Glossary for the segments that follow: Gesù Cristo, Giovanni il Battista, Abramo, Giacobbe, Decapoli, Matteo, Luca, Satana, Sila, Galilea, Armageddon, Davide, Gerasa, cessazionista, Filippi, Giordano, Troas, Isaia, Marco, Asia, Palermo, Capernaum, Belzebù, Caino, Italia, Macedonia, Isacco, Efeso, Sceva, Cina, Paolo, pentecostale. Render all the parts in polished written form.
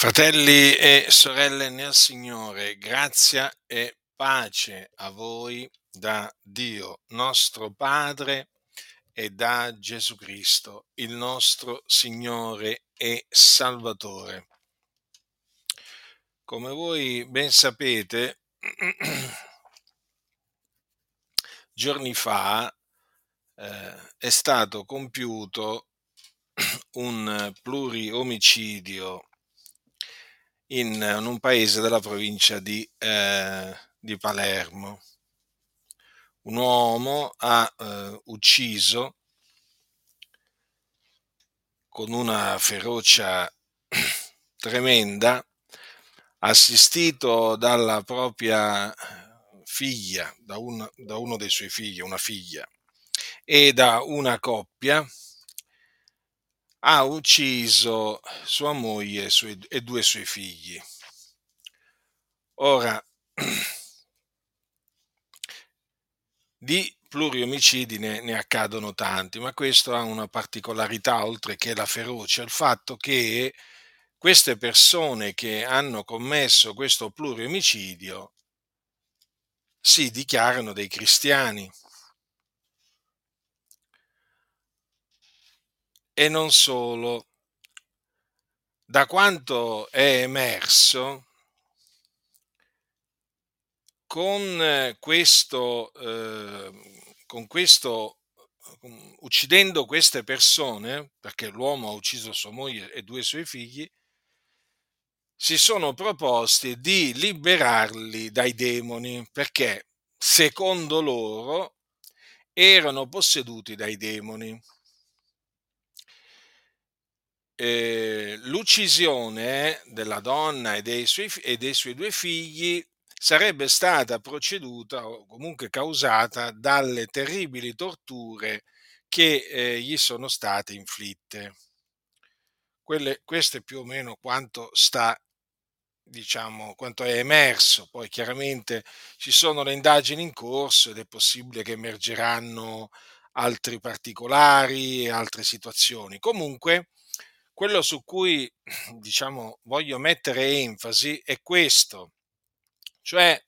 Fratelli e sorelle nel Signore, grazia e pace a voi da Dio nostro Padre e da Gesù Cristo, il nostro Signore e Salvatore. Come voi ben sapete, giorni fa è stato compiuto un pluriomicidio in un paese della provincia di Palermo. Un uomo ha ucciso con una ferocia tremenda, assistito dalla propria figlia, da uno dei suoi figli, una figlia, e da una coppia. Ha ucciso sua moglie e due suoi figli. Ora, di pluriomicidi ne accadono tanti, ma questo ha una particolarità, oltre che la ferocia, il fatto che queste persone che hanno commesso questo pluriomicidio si dichiarano dei cristiani. E non solo, da quanto è emerso con questo, uccidendo queste persone, perché l'uomo ha ucciso sua moglie e due suoi figli, si sono proposti di liberarli dai demoni, perché secondo loro erano posseduti dai demoni. L'uccisione della donna e dei suoi due figli sarebbe stata proceduta o comunque causata dalle terribili torture che gli sono state inflitte. Questo è più o meno quanto è emerso. Poi chiaramente ci sono le indagini in corso ed è possibile che emergeranno altri particolari e altre situazioni. Comunque, quello su cui, voglio mettere enfasi è questo, cioè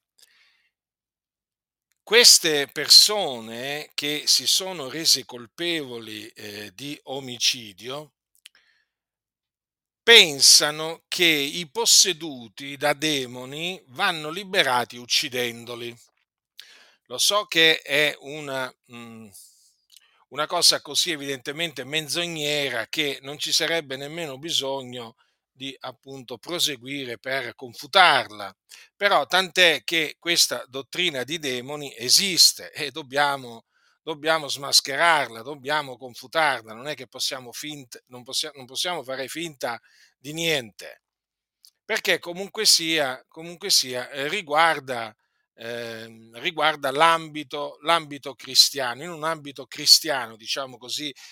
queste persone che si sono rese colpevoli di omicidio pensano che i posseduti da demoni vanno liberati uccidendoli. Lo so che è una cosa così evidentemente menzognera che non ci sarebbe nemmeno bisogno di appunto proseguire per confutarla, però tant'è che questa dottrina di demoni esiste e dobbiamo smascherarla, dobbiamo confutarla, non è che non possiamo fare finta di niente, perché comunque sia riguarda l'ambito cristiano. In un ambito cristiano,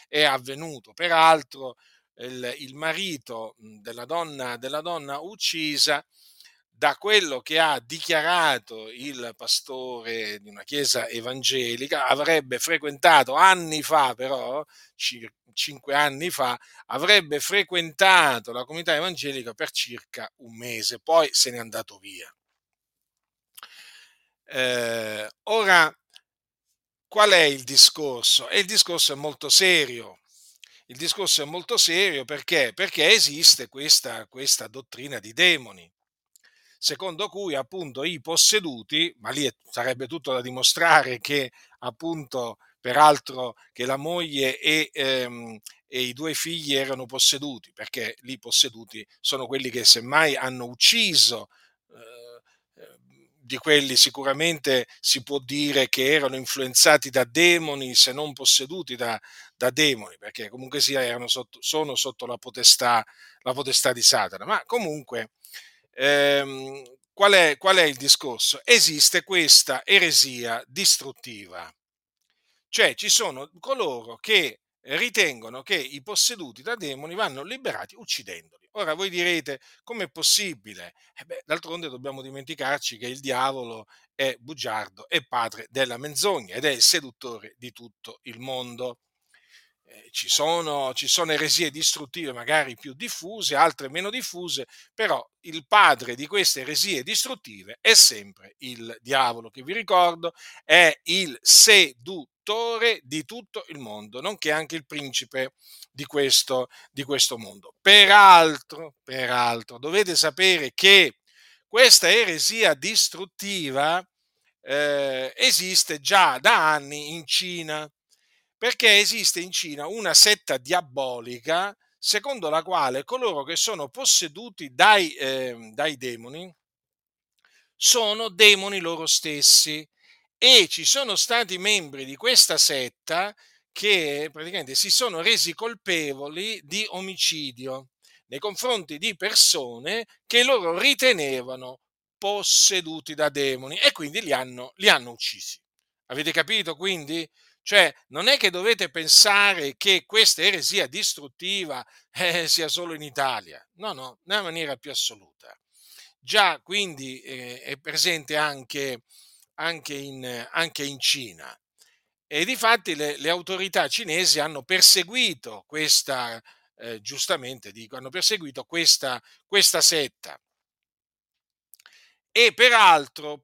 è avvenuto. Peraltro il marito della donna uccisa, da quello che ha dichiarato il pastore di una chiesa evangelica, avrebbe frequentato anni fa, però 5 anni fa, avrebbe frequentato la comunità evangelica per circa un mese, poi se n'è andato via. Ora, qual è il discorso? E il discorso è molto serio. Il discorso è molto serio perché esiste questa dottrina di demoni, secondo cui appunto i posseduti, ma lì sarebbe tutto da dimostrare che appunto, peraltro, che la moglie e i due figli erano posseduti, perché lì posseduti sono quelli che semmai hanno ucciso. Di quelli sicuramente si può dire che erano influenzati da demoni, se non posseduti da demoni, perché comunque sono sotto la potestà di Satana. Ma comunque, qual è il discorso? Esiste questa eresia distruttiva. Cioè ci sono coloro che ritengono che i posseduti da demoni vanno liberati uccidendoli. Ora voi direte, com'è possibile? D'altronde dobbiamo dimenticarci che il diavolo è bugiardo, è padre della menzogna ed è il seduttore di tutto il mondo. Ci sono eresie distruttive magari più diffuse, altre meno diffuse, però il padre di queste eresie distruttive è sempre il diavolo, che vi ricordo è il seduttore di tutto il mondo, nonché anche il principe di questo mondo. Peraltro dovete sapere che questa eresia distruttiva esiste già da anni in Cina, perché esiste in Cina una setta diabolica secondo la quale coloro che sono posseduti dai demoni sono demoni loro stessi, e ci sono stati membri di questa setta che praticamente si sono resi colpevoli di omicidio nei confronti di persone che loro ritenevano posseduti da demoni, e quindi li hanno uccisi. Avete capito quindi? Cioè, non è che dovete pensare che questa eresia distruttiva sia solo in Italia, no, nella maniera più assoluta. Già, quindi, è presente anche in Cina. E difatti le autorità cinesi hanno perseguito questa, giustamente dico, hanno perseguito questa setta. E peraltro,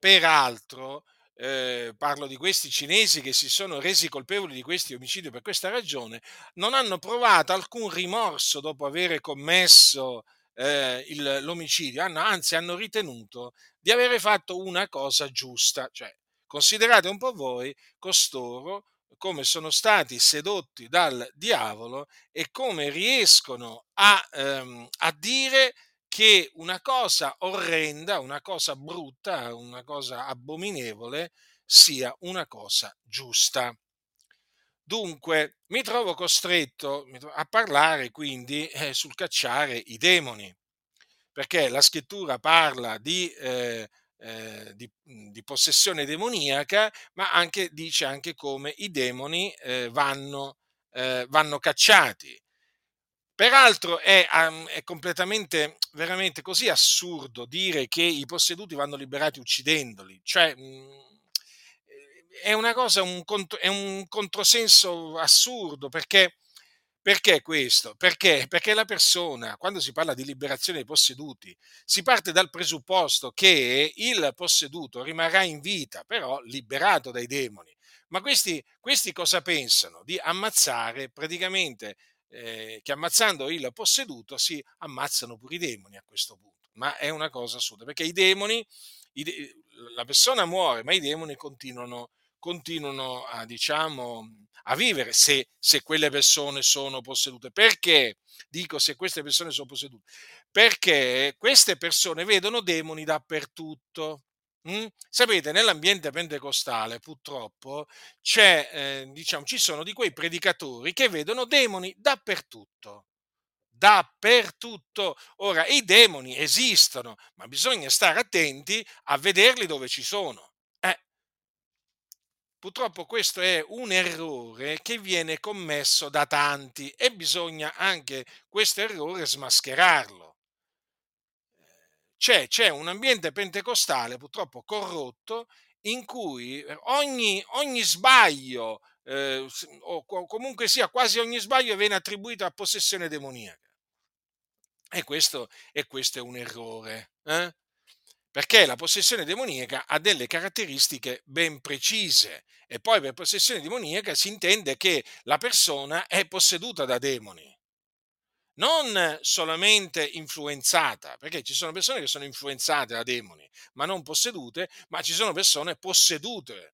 parlo di questi cinesi che si sono resi colpevoli di questi omicidi per questa ragione, non hanno provato alcun rimorso dopo aver commesso l'omicidio, anzi hanno ritenuto di avere fatto una cosa giusta. Cioè, considerate un po' voi costoro come sono stati sedotti dal diavolo e come riescono a dire che una cosa orrenda, una cosa brutta, una cosa abominevole sia una cosa giusta. Dunque, mi trovo costretto a parlare quindi sul cacciare i demoni, perché la scrittura parla di possessione demoniaca, ma anche dice anche come i demoni vanno cacciati. Peraltro è completamente, veramente così assurdo dire che i posseduti vanno liberati uccidendoli, cioè è una cosa, un controsenso assurdo, perché questo? Perché la persona, quando si parla di liberazione dei posseduti, si parte dal presupposto che il posseduto rimarrà in vita, però liberato dai demoni. Ma questi cosa pensano? Di ammazzare praticamente... che ammazzando il posseduto si ammazzano pure i demoni a questo punto, ma è una cosa assurda, perché i demoni, la persona muore, ma i demoni continuano a vivere se quelle persone sono possedute. Perché dico se queste persone sono possedute? Perché queste persone vedono demoni dappertutto. Sapete, nell'ambiente pentecostale purtroppo ci sono di quei predicatori che vedono demoni dappertutto. Ora, i demoni esistono, ma bisogna stare attenti a vederli dove ci sono. Purtroppo questo è un errore che viene commesso da tanti, e bisogna anche questo errore smascherarlo. C'è un ambiente pentecostale purtroppo corrotto in cui ogni sbaglio, o comunque sia quasi ogni sbaglio, viene attribuito a possessione demoniaca, e questo è un errore, perché la possessione demoniaca ha delle caratteristiche ben precise, e poi per possessione demoniaca si intende che la persona è posseduta da demoni, non solamente influenzata, perché ci sono persone che sono influenzate da demoni, ma non possedute, ma ci sono persone possedute.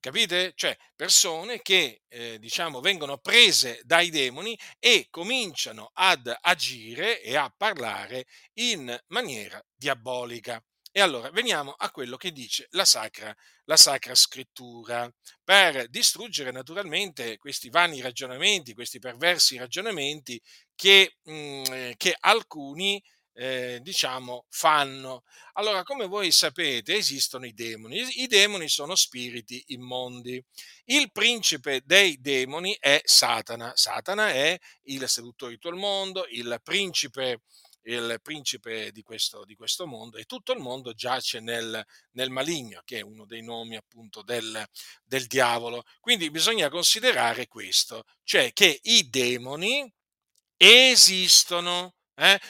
Capite? Cioè, persone che vengono prese dai demoni e cominciano ad agire e a parlare in maniera diabolica. E allora veniamo a quello che dice la Sacra Scrittura, per distruggere naturalmente questi vani ragionamenti, questi perversi ragionamenti che alcuni fanno. Allora, come voi sapete, esistono i demoni. I demoni sono spiriti immondi. Il principe dei demoni è Satana. Satana è il seduttore di tutto il mondo, il principe il principe di questo mondo, e tutto il mondo giace nel maligno, che è uno dei nomi appunto del diavolo. Quindi bisogna considerare questo, cioè che i demoni esistono,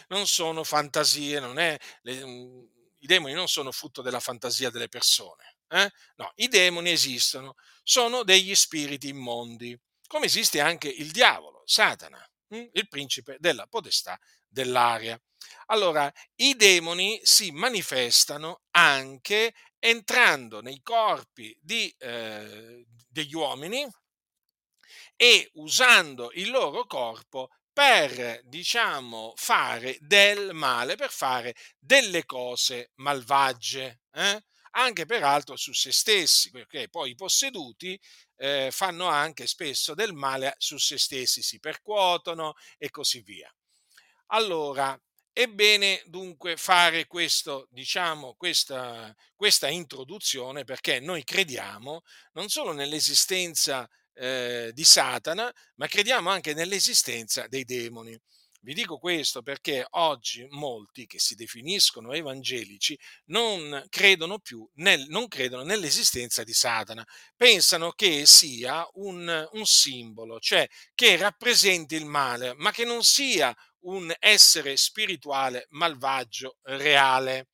non sono fantasie, i demoni non sono frutto della fantasia delle persone, no, i demoni esistono, sono degli spiriti immondi, come esiste anche il diavolo, Satana, il principe della potestà dell'aria. Allora, i demoni si manifestano anche entrando nei corpi degli uomini e usando il loro corpo per, fare del male, per fare delle cose malvagie, anche peraltro su se stessi, perché poi i posseduti fanno anche spesso del male su se stessi, si percuotono e così via. Allora, è bene dunque fare questo, questa introduzione, perché noi crediamo non solo nell'esistenza di Satana, ma crediamo anche nell'esistenza dei demoni. Vi dico questo perché oggi molti che si definiscono evangelici non credono nell'esistenza di Satana, pensano che sia un simbolo, cioè che rappresenti il male, ma che non sia un essere spirituale malvagio reale.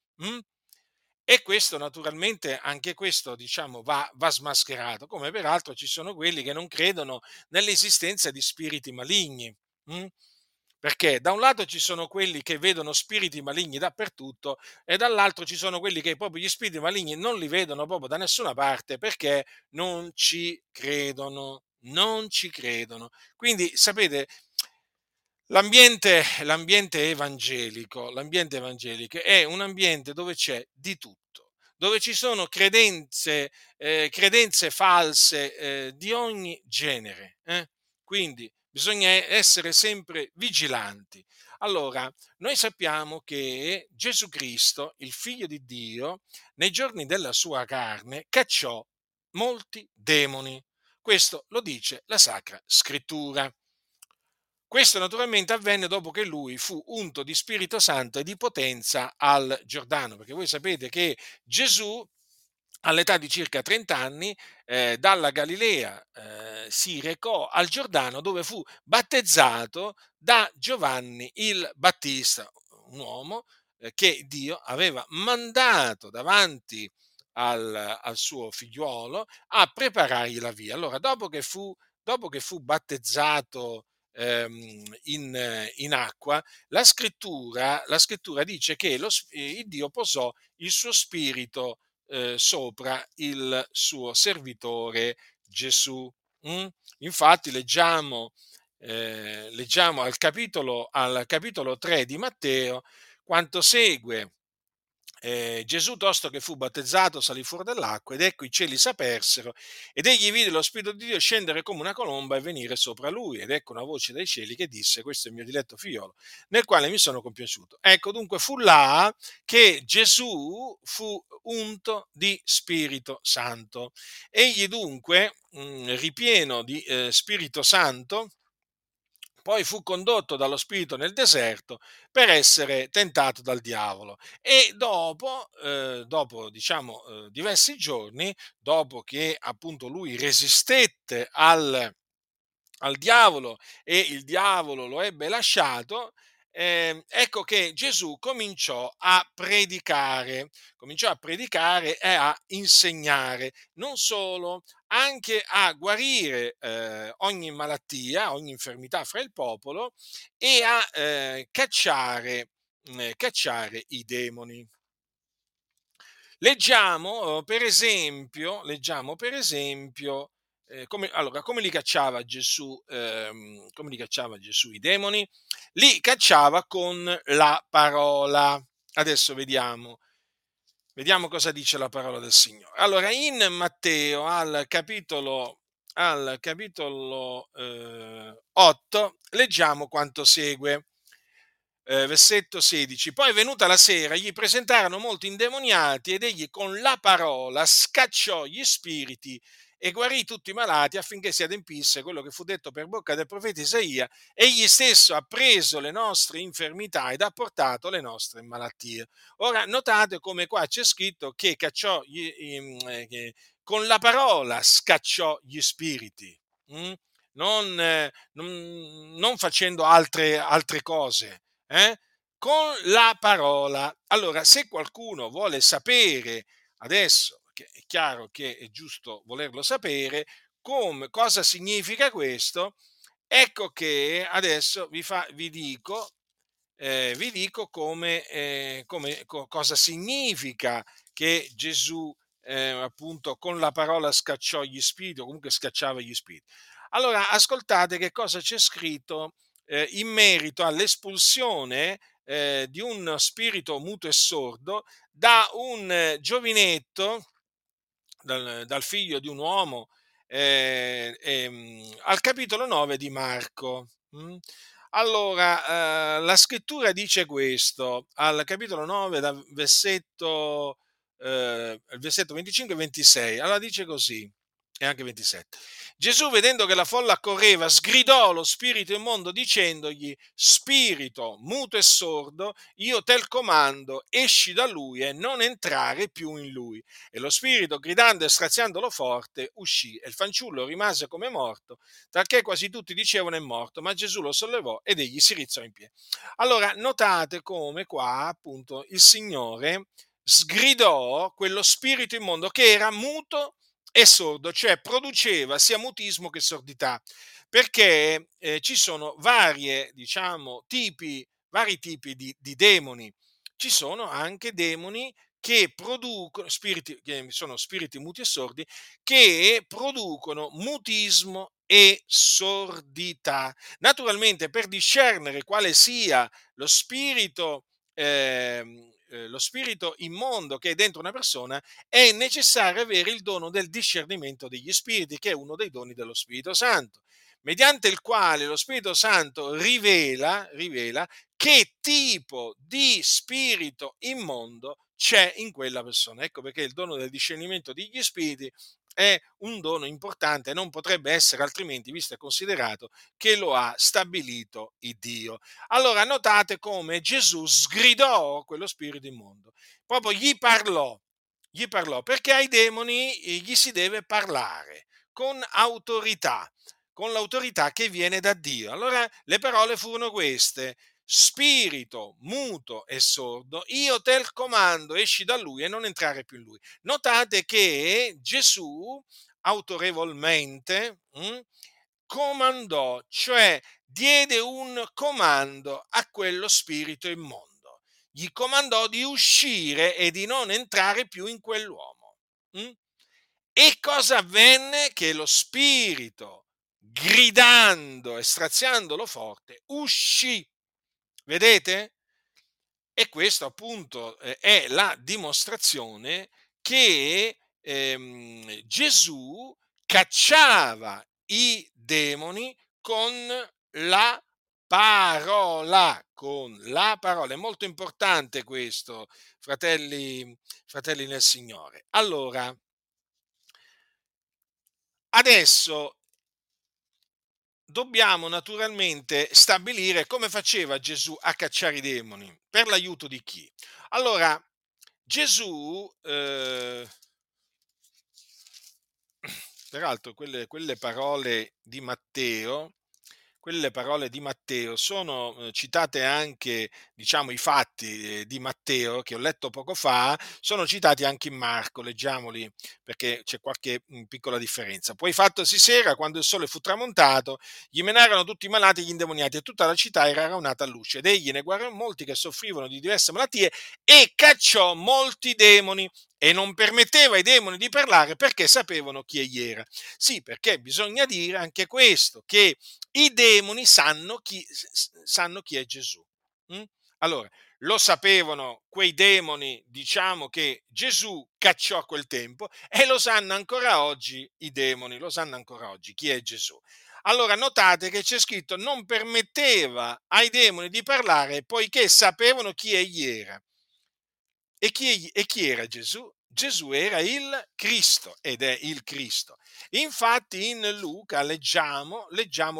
E questo naturalmente, anche questo va smascherato, come peraltro ci sono quelli che non credono nell'esistenza di spiriti maligni, perché da un lato ci sono quelli che vedono spiriti maligni dappertutto e dall'altro ci sono quelli che proprio gli spiriti maligni non li vedono proprio da nessuna parte, perché non ci credono. Quindi sapete, l'ambiente evangelico è un ambiente dove c'è di tutto, dove ci sono credenze false di ogni genere. Quindi bisogna essere sempre vigilanti. Allora, noi sappiamo che Gesù Cristo, il Figlio di Dio, nei giorni della sua carne cacciò molti demoni. Questo lo dice la Sacra Scrittura. Questo naturalmente avvenne dopo che lui fu unto di Spirito Santo e di potenza al Giordano, perché voi sapete che Gesù all'età di circa 30 anni dalla Galilea si recò al Giordano, dove fu battezzato da Giovanni il Battista, un uomo che Dio aveva mandato davanti al suo figliuolo a preparargli la via. Allora, dopo che fu battezzato in acqua, la scrittura dice che il Dio posò il suo spirito sopra il suo servitore Gesù. Infatti leggiamo al capitolo 3 di Matteo quanto segue. Gesù, tosto che fu battezzato, salì fuori dall'acqua, ed ecco i cieli s'apersero, ed egli vide lo Spirito di Dio scendere come una colomba e venire sopra lui, ed ecco una voce dai cieli che disse: questo è il mio diletto figliolo, nel quale mi sono compiaciuto. Ecco, dunque fu là che Gesù fu unto di Spirito Santo. Egli dunque, ripieno di Spirito Santo, poi fu condotto dallo Spirito nel deserto per essere tentato dal diavolo. E dopo diversi giorni, dopo che appunto lui resistette al diavolo e il diavolo lo ebbe lasciato, ecco che Gesù cominciò a predicare e a insegnare, non solo, anche a guarire ogni malattia, ogni infermità fra il popolo, e a cacciare i demoni. Leggiamo per esempio come li cacciava Gesù i demoni? Li cacciava con la parola. Adesso vediamo cosa dice la parola del Signore. Allora, in Matteo al capitolo 8 leggiamo quanto segue. Versetto 16: poi, venuta la sera, gli presentarono molti indemoniati, ed egli con la parola scacciò gli spiriti e guarì tutti i malati affinché si adempisse quello che fu detto per bocca del profeta Isaia: egli stesso ha preso le nostre infermità ed ha portato le nostre malattie. Ora notate come qua c'è scritto che con la parola scacciò gli spiriti, non facendo altre cose, con la parola. Allora, se qualcuno vuole sapere adesso, che è chiaro che è giusto volerlo sapere, cosa significa questo, ecco che adesso vi dico cosa significa che Gesù appunto con la parola scacciò gli spiriti, o comunque scacciava gli spiriti. Allora ascoltate che cosa c'è scritto in merito all'espulsione di un spirito muto e sordo da un giovinetto, dal figlio di un uomo, al capitolo 9 di Marco. Allora la scrittura dice questo al capitolo 9, dal versetto 25-26. Allora dice così, e anche 27. Gesù, vedendo che la folla accorreva, sgridò lo spirito immondo dicendogli: spirito muto e sordo, io te il comando, esci da lui e non entrare più in lui. E lo spirito, gridando e straziandolo forte, uscì, e il fanciullo rimase come morto, talché quasi tutti dicevano: è morto. Ma Gesù lo sollevò ed egli si rizzò in piedi. Allora notate come qua appunto il Signore sgridò quello spirito immondo che era muto e sordo, cioè produceva sia mutismo che sordità, perché ci sono vari tipi di demoni. Ci sono anche demoni che producono spiriti, che sono spiriti muti e sordi, che producono mutismo e sordità. Naturalmente, per discernere quale sia lo spirito immondo che è dentro una persona, è necessario avere il dono del discernimento degli spiriti, che è uno dei doni dello Spirito Santo, mediante il quale lo Spirito Santo rivela che tipo di spirito immondo c'è in quella persona. Ecco perché il dono del discernimento degli spiriti è un dono importante, non potrebbe essere altrimenti visto e considerato che lo ha stabilito il Dio. Allora notate come Gesù sgridò quello spirito immondo, proprio gli parlò, perché ai demoni gli si deve parlare con autorità, con l'autorità che viene da Dio. Allora le parole furono queste: spirito muto e sordo, io te il comando, esci da lui e non entrare più in lui. Notate che Gesù autorevolmente comandò, cioè diede un comando a quello spirito immondo. Gli comandò di uscire e di non entrare più in quell'uomo. E cosa avvenne? Che lo spirito, gridando e straziandolo forte, uscì. Vedete? E questo appunto è la dimostrazione che Gesù cacciava i demoni con la parola. È molto importante questo, fratelli nel Signore. Allora, adesso dobbiamo naturalmente stabilire come faceva Gesù a cacciare i demoni, per l'aiuto di chi? Allora, Gesù, peraltro quelle parole di Matteo sono citate anche, diciamo, i fatti di Matteo che ho letto poco fa, sono citati anche in Marco. Leggiamoli, perché c'è qualche piccola differenza. Poi, fattosi sera, quando il sole fu tramontato, gli menarono tutti i malati e gli indemoniati, e tutta la città era radunata all'uscio, ed egli ne guarì molti che soffrivano di diverse malattie, e cacciò molti demoni, e non permetteva ai demoni di parlare, perché sapevano chi egli era. Sì, perché bisogna dire anche questo, che i demoni sanno chi è Gesù. Allora, lo sapevano quei demoni, diciamo, che Gesù cacciò a quel tempo, e lo sanno ancora oggi i demoni, lo sanno ancora oggi chi è Gesù. Allora notate che c'è scritto: non permetteva ai demoni di parlare, poiché sapevano chi egli era. E chi era Gesù? Gesù era il Cristo ed è il Cristo. Infatti in Luca leggiamo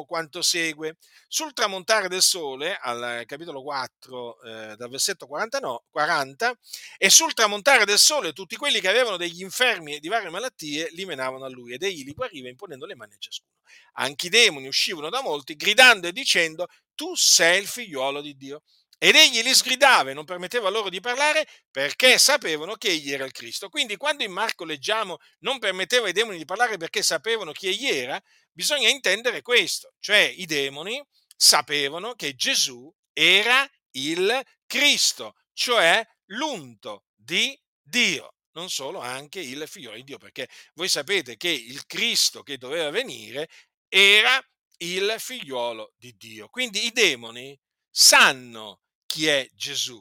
quanto segue. Sul tramontare del sole, al capitolo 4, dal versetto 40, e sul tramontare del sole tutti quelli che avevano degli infermi e di varie malattie li menavano a lui, ed egli li guariva imponendo le mani a ciascuno. Anche i demoni uscivano da molti, gridando e dicendo: tu sei il figliuolo di Dio. Ed egli li sgridava e non permetteva loro di parlare, perché sapevano che egli era il Cristo. Quindi quando in Marco leggiamo non permetteva ai demoni di parlare perché sapevano chi egli era, bisogna intendere questo, cioè i demoni sapevano che Gesù era il Cristo, cioè l'unto di Dio, non solo, anche il figlio di Dio, perché voi sapete che il Cristo che doveva venire era il figliolo di Dio. Quindi i demoni sanno chi è Gesù.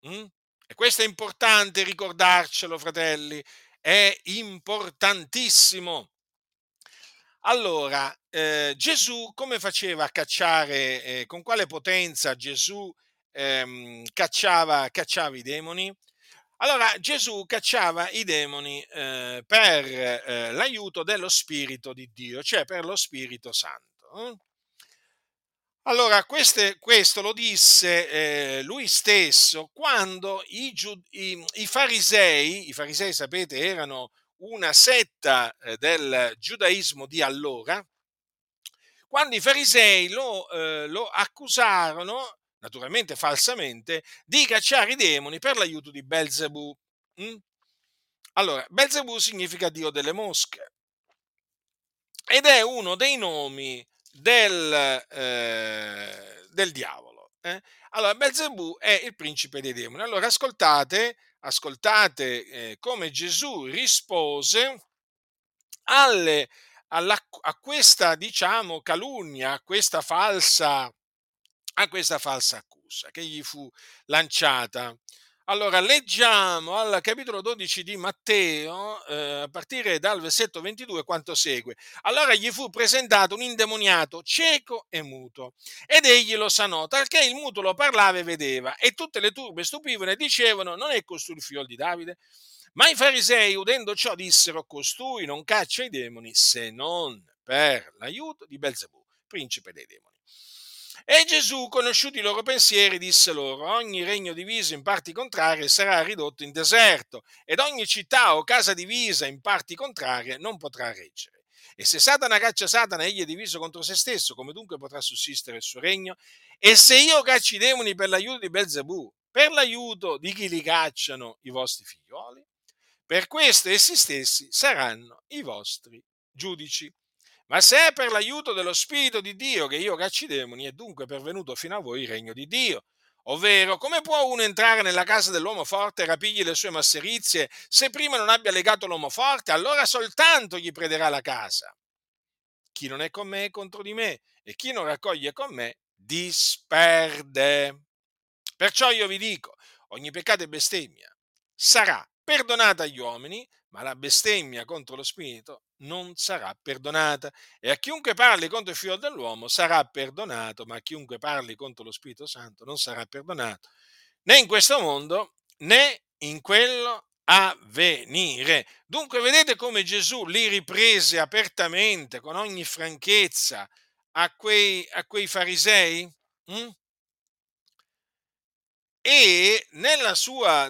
E questo è importante ricordarcelo, fratelli, è importantissimo. Allora, Gesù come faceva a cacciare, con quale potenza Gesù cacciava i demoni? Allora, Gesù cacciava i demoni per l'aiuto dello Spirito di Dio, cioè per lo Spirito Santo. Allora, questo lo disse lui stesso quando i farisei, sapete, erano una setta del giudaismo di allora, quando i farisei lo accusarono, naturalmente falsamente, di cacciare i demoni per l'aiuto di Belzebù. Allora, Belzebù significa Dio delle mosche ed è uno dei nomi del diavolo. Allora, Belzebù è il principe dei demoni. Allora, ascoltate come Gesù rispose a questa, diciamo, calunnia, a questa falsa accusa che gli fu lanciata. Allora, leggiamo al capitolo 12 di Matteo, a partire dal versetto 22, quanto segue. Allora gli fu presentato un indemoniato, cieco e muto, ed egli lo sanò, talché il muto lo parlava e vedeva, e tutte le turbe stupivano e dicevano: non è costui il figlio di Davide? Ma i farisei, udendo ciò, dissero: costui non caccia i demoni, se non per l'aiuto di Belzebù, principe dei demoni. E Gesù, conosciuti i loro pensieri, disse loro: ogni regno diviso in parti contrarie sarà ridotto in deserto, ed ogni città o casa divisa in parti contrarie non potrà reggere. E se Satana caccia Satana, egli è diviso contro se stesso, come dunque potrà sussistere il suo regno? E se io caccio i demoni per l'aiuto di Belzebù, per l'aiuto di chi li cacciano i vostri figlioli? Per questo essi stessi saranno i vostri giudici. Ma se è per l'aiuto dello Spirito di Dio che io caccio i demoni, è dunque pervenuto fino a voi il regno di Dio. Ovvero, come può uno entrare nella casa dell'uomo forte e rapirgli le sue masserizie, se prima non abbia legato l'uomo forte? Allora soltanto gli prederà la casa. Chi non è con me è contro di me, e chi non raccoglie con me disperde. Perciò io vi dico, ogni peccato e bestemmia sarà perdonata agli uomini, ma la bestemmia contro lo Spirito non sarà perdonata, e a chiunque parli contro il figlio dell'uomo sarà perdonato, ma a chiunque parli contro lo Spirito Santo non sarà perdonato, né in questo mondo né in quello a venire. Dunque vedete come Gesù li riprese apertamente, con ogni franchezza, a quei farisei? E nella sua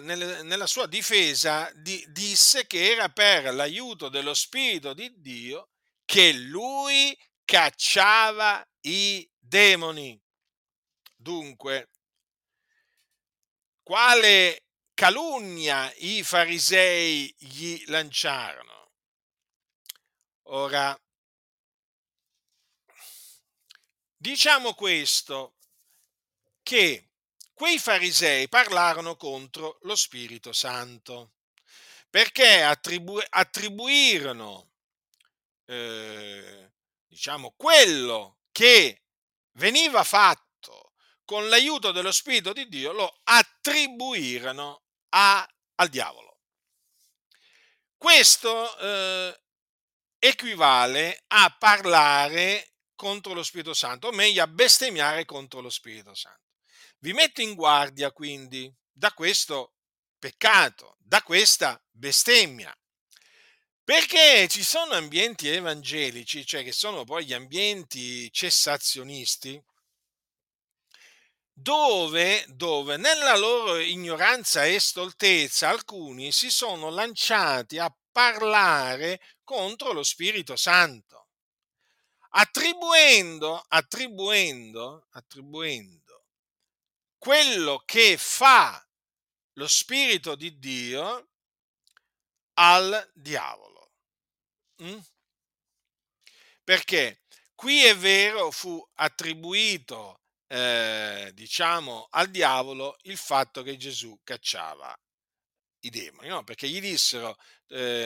difesa disse che era per l'aiuto dello Spirito di Dio che lui cacciava i demoni. Dunque, quale calunnia i farisei gli lanciarono? Ora, diciamo questo, che quei farisei parlarono contro lo Spirito Santo, perché attribuirono quello che veniva fatto con l'aiuto dello Spirito di Dio, lo attribuirono al diavolo. Questo equivale a parlare contro lo Spirito Santo, o meglio a bestemmiare contro lo Spirito Santo. Vi metto in guardia quindi da questo peccato, da questa bestemmia. Perché ci sono ambienti evangelici, cioè che sono poi gli ambienti cessazionisti, dove nella loro ignoranza e stoltezza alcuni si sono lanciati a parlare contro lo Spirito Santo, attribuendo quello che fa lo Spirito di Dio al diavolo. Perché qui è vero, fu attribuito al diavolo il fatto che Gesù cacciava i demoni, no? Perché gli dissero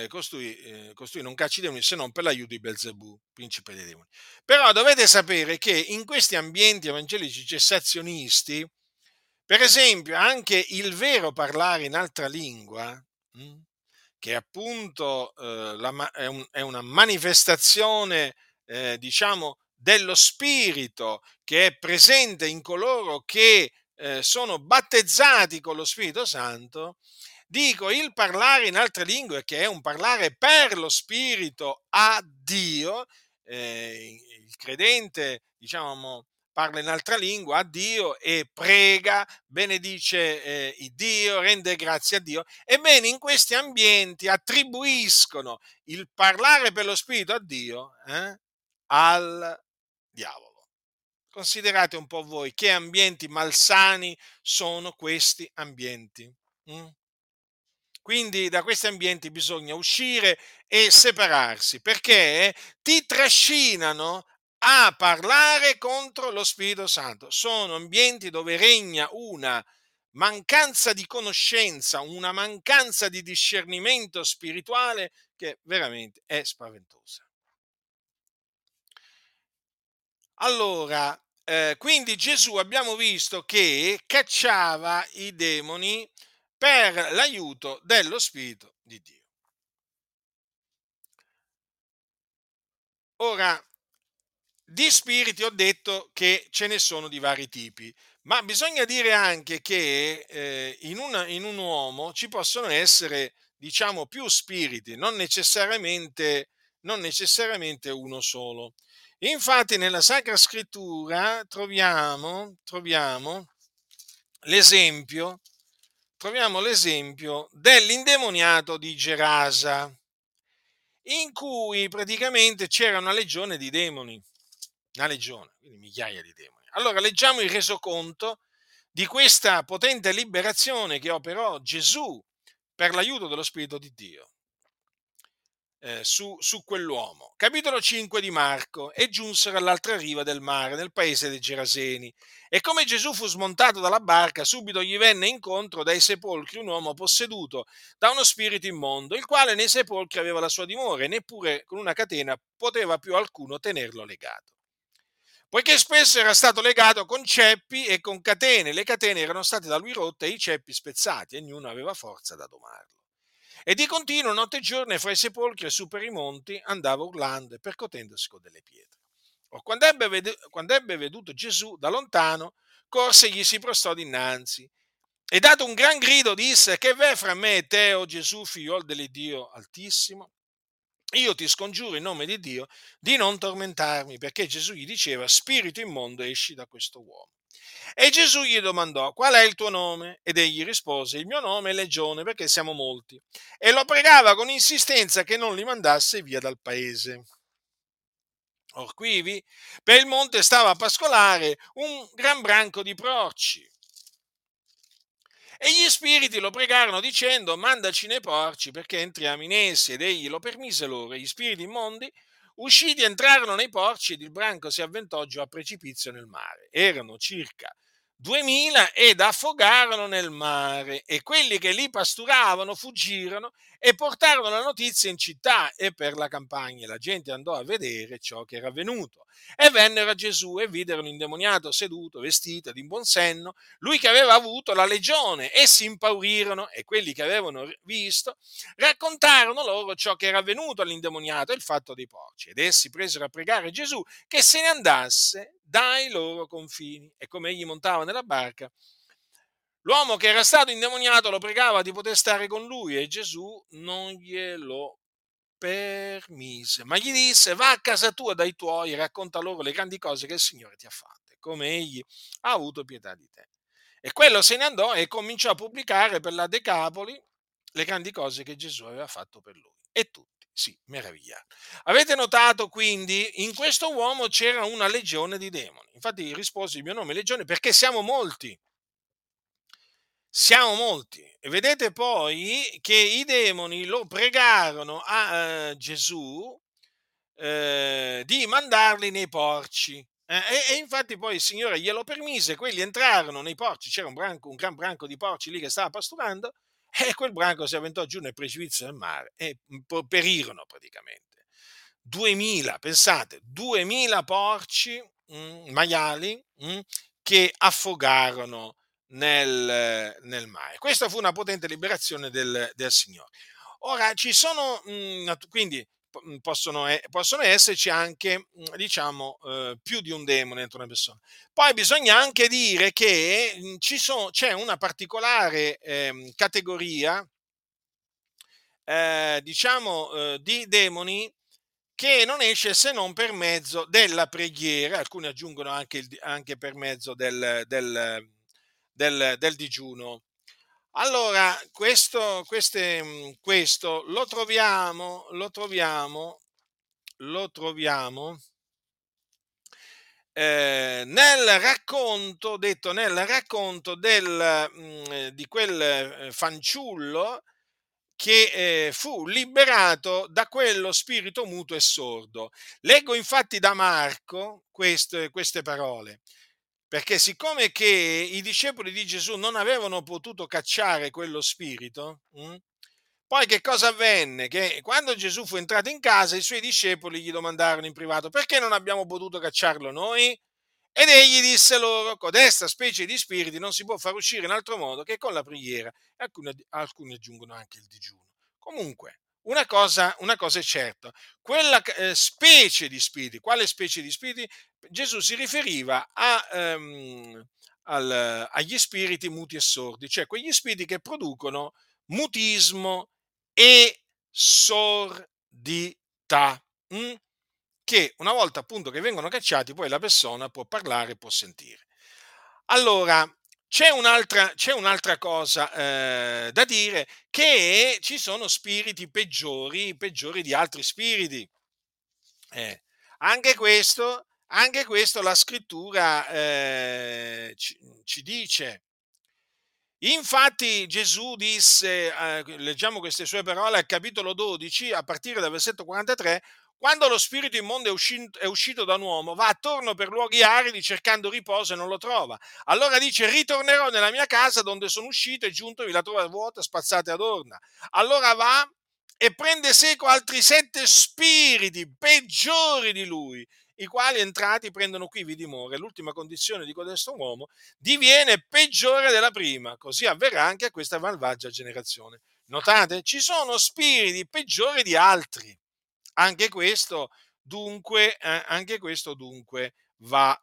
costui non cacci i demoni se non per l'aiuto di Belzebù, principe dei demoni. Però dovete sapere che in questi ambienti evangelici cessazionisti, per esempio, anche il vero parlare in altra lingua, che appunto è una manifestazione, dello Spirito che è presente in coloro che sono battezzati con lo Spirito Santo, dico, il parlare in altre lingue, che è un parlare per lo Spirito a Dio, il credente, parla in altra lingua a Dio e prega, benedice Dio, rende grazie a Dio. Ebbene, in questi ambienti attribuiscono il parlare per lo Spirito a Dio al diavolo. Considerate un po' voi che ambienti malsani sono questi ambienti. Quindi da questi ambienti bisogna uscire e separarsi, perché ti trascinano a parlare contro lo Spirito Santo. Sono ambienti dove regna una mancanza di conoscenza, una mancanza di discernimento spirituale che veramente è spaventosa. Allora, quindi Gesù abbiamo visto che cacciava i demoni per l'aiuto dello Spirito di Dio. Ora, di spiriti ho detto che ce ne sono di vari tipi, ma bisogna dire anche che in un uomo ci possono essere, più spiriti, non necessariamente uno solo. Infatti nella Sacra Scrittura troviamo l'esempio dell'indemoniato di Gerasa, in cui praticamente c'era una legione di demoni. Una legione, quindi migliaia di demoni. Allora leggiamo il resoconto di questa potente liberazione che operò Gesù per l'aiuto dello Spirito di Dio su quell'uomo. Capitolo 5 di Marco. E giunsero all'altra riva del mare, nel paese dei Geraseni. E come Gesù fu smontato dalla barca, subito gli venne incontro dai sepolcri un uomo posseduto da uno spirito immondo, il quale nei sepolcri aveva la sua dimora, e neppure con una catena poteva più alcuno tenerlo legato, poiché spesso era stato legato con ceppi e con catene. Le catene erano state da lui rotte e i ceppi spezzati, e ognuno aveva forza da domarlo. E di continuo, notte e giorno, fra i sepolcri e su per i monti, andava urlando e percotendosi con delle pietre. O quando ebbe veduto Gesù da lontano, corse e gli si prostrò dinanzi, e dato un gran grido disse: che v'è fra me e te, o Gesù, figliol dell'Iddio altissimo? Io ti scongiuro in nome di Dio di non tormentarmi, perché Gesù gli diceva: spirito immondo, esci da questo uomo. E Gesù gli domandò: qual è il tuo nome? Ed egli rispose: il mio nome è Legione, perché siamo molti. E lo pregava con insistenza che non li mandasse via dal paese. Or quivi per il monte stava a pascolare un gran branco di porci. E gli spiriti lo pregarono dicendo: mandaci nei porci, perché entriamo in essi. Ed egli lo permise loro. E gli spiriti immondi, usciti, entrarono nei porci, ed il branco si avventò giù a precipizio nel mare. Erano circa 2000 ed affogarono nel mare. E quelli che li pasturavano fuggirono e portarono la notizia in città e per la campagna. La gente andò a vedere ciò che era avvenuto. E vennero a Gesù e videro un indemoniato seduto, vestito di buon senno, lui che aveva avuto la legione, e si impaurirono. E quelli che avevano visto raccontarono loro ciò che era avvenuto all'indemoniato e il fatto dei porci. Ed essi presero a pregare Gesù che se ne andasse dai loro confini. E come egli montava nella barca, L'uomo che era stato indemoniato lo pregava di poter stare con lui e Gesù non glielo permise, ma gli disse: va a casa tua dai tuoi e racconta loro le grandi cose che il Signore ti ha fatte, come egli ha avuto pietà di te. E quello se ne andò e cominciò a pubblicare per la Decapoli le grandi cose che Gesù aveva fatto per lui. E tutti si meravigliarono. Avete notato quindi, in questo uomo c'era una legione di demoni. Infatti rispose il mio nome legione perché siamo molti. Siamo molti. E vedete poi che i demoni lo pregarono a Gesù di mandarli nei porci. E infatti poi il Signore glielo permise, quelli entrarono nei porci, c'era un gran branco di porci lì che stava pasturando e quel branco si avventò giù nel precipizio del mare e perirono praticamente. 2000, pensate, 2000 porci, maiali, che affogarono nel mare. Questa fu una potente liberazione del Signore. Ora ci sono, quindi possono esserci anche, diciamo, più di un demone dentro una persona. Poi bisogna anche dire che c'è una particolare categoria, diciamo, di demoni che non esce se non per mezzo della preghiera. Alcuni aggiungono anche per mezzo del digiuno. Allora, questo lo troviamo nel racconto di quel fanciullo che fu liberato da quello spirito muto e sordo. Leggo infatti da Marco queste parole. Perché siccome che i discepoli di Gesù non avevano potuto cacciare quello spirito, poi che cosa avvenne? Che quando Gesù fu entrato in casa, i suoi discepoli gli domandarono in privato: perché non abbiamo potuto cacciarlo noi? Ed egli disse loro: codesta specie di spiriti non si può far uscire in altro modo che con la preghiera. Alcuni aggiungono anche il digiuno. Comunque, una cosa è certa, quella specie di spiriti, quale specie di spiriti? Gesù si riferiva agli spiriti muti e sordi, cioè quegli spiriti che producono mutismo e sordità, che una volta appunto che vengono cacciati poi la persona può parlare, può sentire. Allora, c'è un'altra cosa da dire, che ci sono spiriti peggiori di altri spiriti. Anche questo la scrittura ci dice. Infatti Gesù disse, leggiamo queste sue parole al capitolo 12, a partire dal versetto 43, quando lo spirito immondo è uscito da un uomo, va attorno per luoghi aridi cercando riposo e non lo trova. Allora dice: ritornerò nella mia casa donde sono uscito, e giuntovi la trova vuota, spazzata e adorna. Allora va e prende seco altri 7 spiriti peggiori di lui, i quali entrati prendono qui vi dimora. L'ultima condizione di codesto uomo diviene peggiore della prima. Così avverrà anche a questa malvagia generazione. Notate, ci sono spiriti peggiori di altri. Anche questo dunque va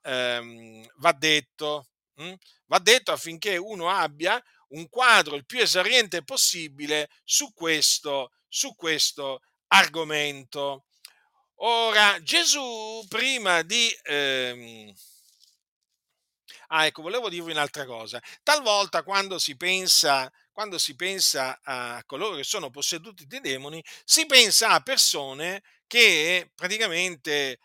detto. Va detto affinché uno abbia un quadro il più esauriente possibile su questo argomento. Ora, Gesù prima di... ecco, volevo dirvi un'altra cosa. Talvolta quando si pensa a coloro che sono posseduti dai demoni, si pensa a persone che praticamente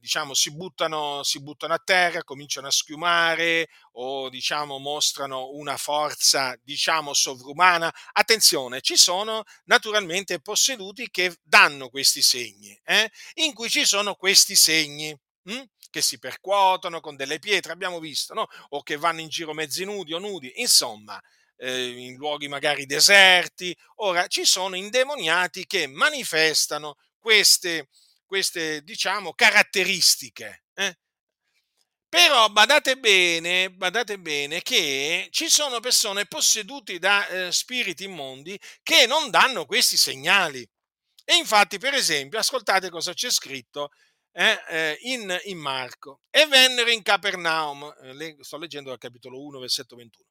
diciamo si buttano a terra, cominciano a schiumare o diciamo mostrano una forza diciamo sovrumana. Attenzione, ci sono naturalmente posseduti che danno questi segni, in cui ci sono questi segni. Che si percuotono con delle pietre, abbiamo visto, no? O che vanno in giro mezzi nudi o nudi, insomma, in luoghi magari deserti. Ora, ci sono indemoniati che manifestano queste diciamo, caratteristiche. Però badate bene che ci sono persone possedute da spiriti immondi che non danno questi segnali. E infatti, per esempio, ascoltate cosa c'è scritto in Marco, e vennero in Capernaum, sto leggendo dal capitolo 1, versetto 21,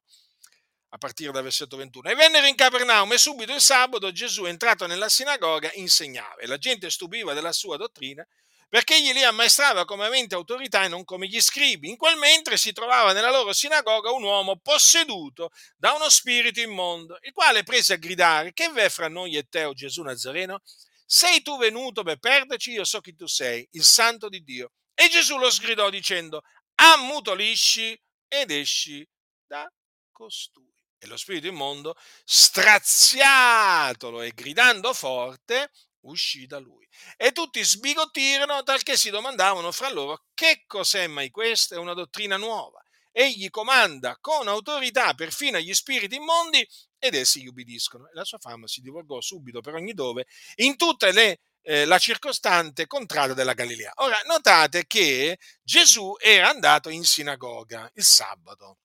a partire dal versetto 21, e vennero in Capernaum e subito il sabato Gesù, entrato nella sinagoga, insegnava, e la gente stupiva della sua dottrina, perché egli li ammaestrava come avente autorità e non come gli scribi. In quel mentre si trovava nella loro sinagoga un uomo posseduto da uno spirito immondo, il quale prese a gridare: che v'è fra noi e te, o Gesù Nazareno? Sei tu venuto per perderci? Io so chi tu sei, il Santo di Dio. E Gesù lo sgridò dicendo: ammutolisci ed esci da costui. E lo spirito immondo, straziatolo e gridando forte, uscì da lui, e tutti sbigottirono, talché si domandavano fra loro: che cos'è mai questa? È una dottrina nuova. Egli comanda con autorità perfino agli spiriti immondi, ed essi gli ubbidiscono. E la sua fama si divulgò subito per ogni dove, in tutta la circostante contrada della Galilea. Ora, notate che Gesù era andato in sinagoga il sabato.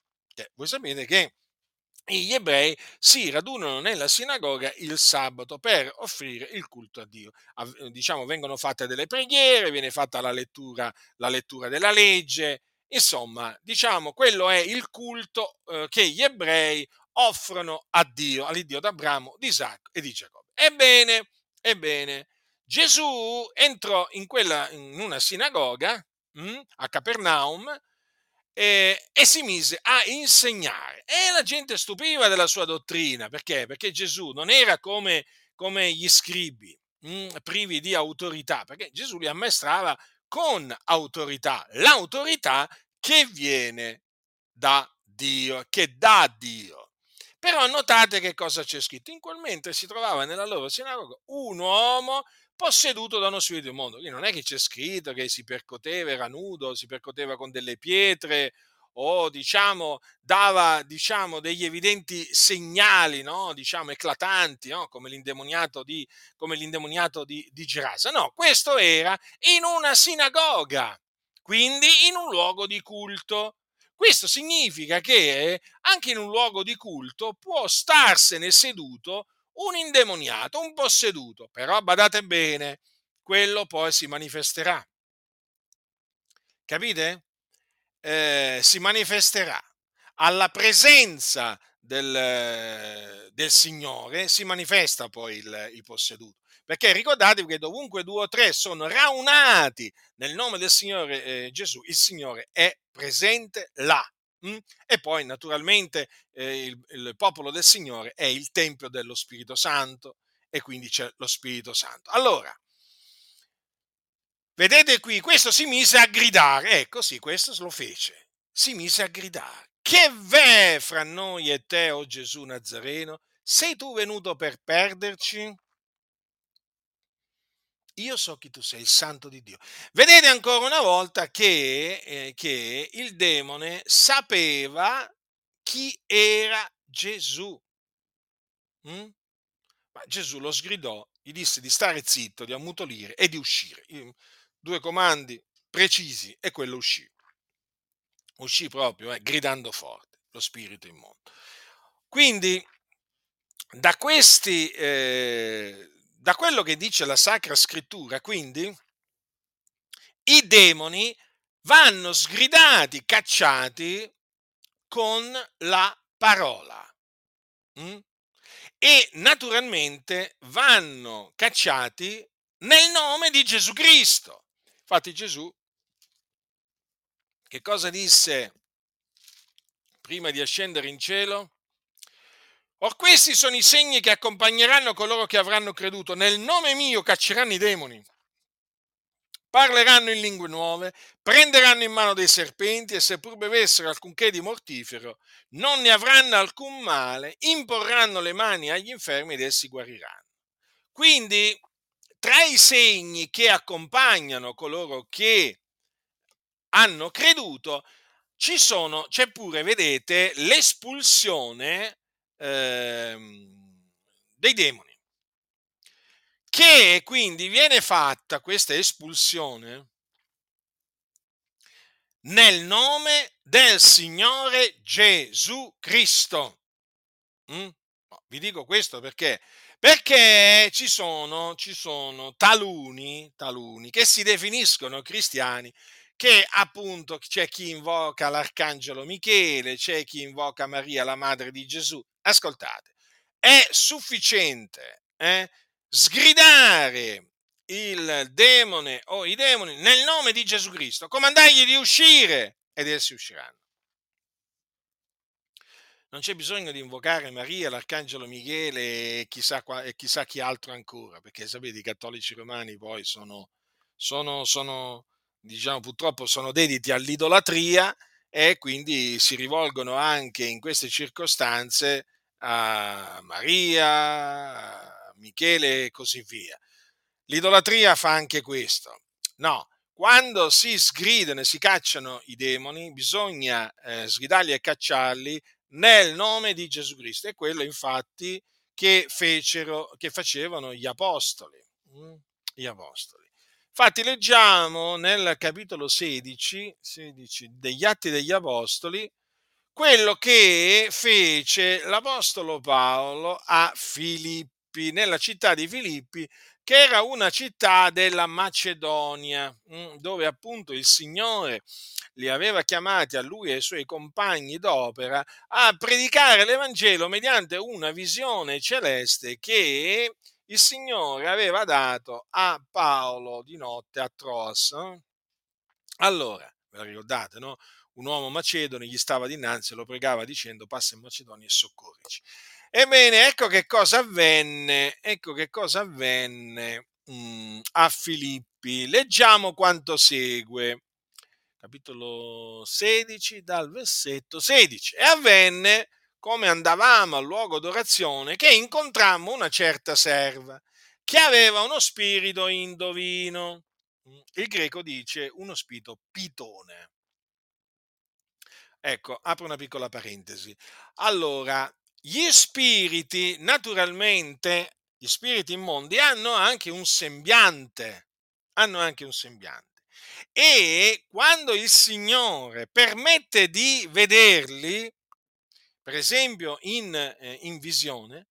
Voi sapete che gli ebrei si radunano nella sinagoga il sabato per offrire il culto a Dio. Diciamo, vengono fatte delle preghiere, viene fatta la lettura della legge. Insomma, diciamo, quello è il culto che gli ebrei offrono a Dio, all'Iddio d'Abramo, di Isacco e di Giacobbe. Ebbene, Gesù entrò in una sinagoga a Capernaum, e si mise a insegnare, e la gente stupiva della sua dottrina. Perché? Perché Gesù non era come gli scribi, privi di autorità, perché Gesù li ammaestrava con autorità, l'autorità che viene da Dio, che dà Dio. Però notate che cosa c'è scritto: in quel mentre si trovava nella loro sinagoga un uomo posseduto da uno spirito immondo. Quindi non è che c'è scritto che si percoteva, era nudo, si percoteva con delle pietre, o dava degli evidenti segnali, no? Eclatanti, no? Come l'indemoniato di Gerasa. No, questo era in una sinagoga, quindi in un luogo di culto. Questo significa che anche in un luogo di culto può starsene seduto un indemoniato, un posseduto, però badate bene, quello poi si manifesterà. Capite? Si manifesterà alla presenza del Signore, si manifesta poi il posseduto. Perché ricordatevi che dovunque due o tre sono raunati nel nome del Signore Gesù, il Signore è presente là. E poi naturalmente il popolo del Signore è il tempio dello Spirito Santo, e quindi c'è lo Spirito Santo. Allora, vedete qui, questo si mise a gridare, ecco sì, questo lo fece, si mise a gridare: che v'è fra noi e te, o Gesù Nazareno? Sei tu venuto per perderci? Io so chi tu sei, il Santo di Dio. Vedete ancora una volta che il demone sapeva chi era Gesù. Ma Gesù lo sgridò, gli disse di stare zitto, di ammutolire e di uscire. Due comandi precisi, e quello uscì. Uscì proprio, gridando forte, lo spirito immondo. Quindi, da questi... da quello che dice la Sacra Scrittura, quindi, i demoni vanno sgridati, cacciati con la parola. E naturalmente vanno cacciati nel nome di Gesù Cristo. Infatti Gesù, che cosa disse prima di ascendere in cielo? Or questi sono i segni che accompagneranno coloro che avranno creduto: nel nome mio cacceranno i demoni, parleranno in lingue nuove, prenderanno in mano dei serpenti, e seppur bevessero alcunché di mortifero non ne avranno alcun male, imporranno le mani agli infermi ed essi guariranno. Quindi, tra i segni che accompagnano coloro che hanno creduto c'è pure, vedete, l'espulsione dei demoni, che quindi viene fatta questa espulsione nel nome del Signore Gesù Cristo. Vi dico questo perché Perché ci sono taluni che si definiscono cristiani, che appunto c'è chi invoca l'arcangelo Michele, c'è chi invoca Maria, la madre di Gesù. Ascoltate, è sufficiente sgridare il demone o i demoni nel nome di Gesù Cristo, comandargli di uscire ed essi usciranno. Non c'è bisogno di invocare Maria, l'arcangelo Michele e chissà chi altro ancora, perché sapete i cattolici romani poi sono diciamo purtroppo sono dediti all'idolatria e quindi si rivolgono anche in queste circostanze a Maria, a Michele e così via. L'idolatria fa anche questo. No, quando si sgridano e si cacciano i demoni, bisogna sgridarli e cacciarli nel nome di Gesù Cristo. È quello infatti che facevano gli apostoli. Gli apostoli. Infatti leggiamo nel capitolo 16 degli Atti degli Apostoli quello che fece l'apostolo Paolo a Filippi, nella città di Filippi, che era una città della Macedonia, dove appunto il Signore li aveva chiamati, a lui e ai suoi compagni d'opera, a predicare l'Evangelo mediante una visione celeste che il Signore aveva dato a Paolo di notte a Troas. Allora, ve la ricordate, no? Un uomo macedone gli stava dinanzi e lo pregava dicendo: passa in Macedonia e soccorrici. Ebbene, ecco che cosa avvenne a Filippi. Leggiamo quanto segue. Capitolo 16 dal versetto 16. E avvenne, come andavamo al luogo d'orazione, che incontrammo una certa serva che aveva uno spirito indovino. Il greco dice uno spirito pitone. Ecco, apro una piccola parentesi. Allora, gli spiriti, naturalmente, gli spiriti immondi hanno anche un sembiante. E quando il Signore permette di vederli, per esempio in visione,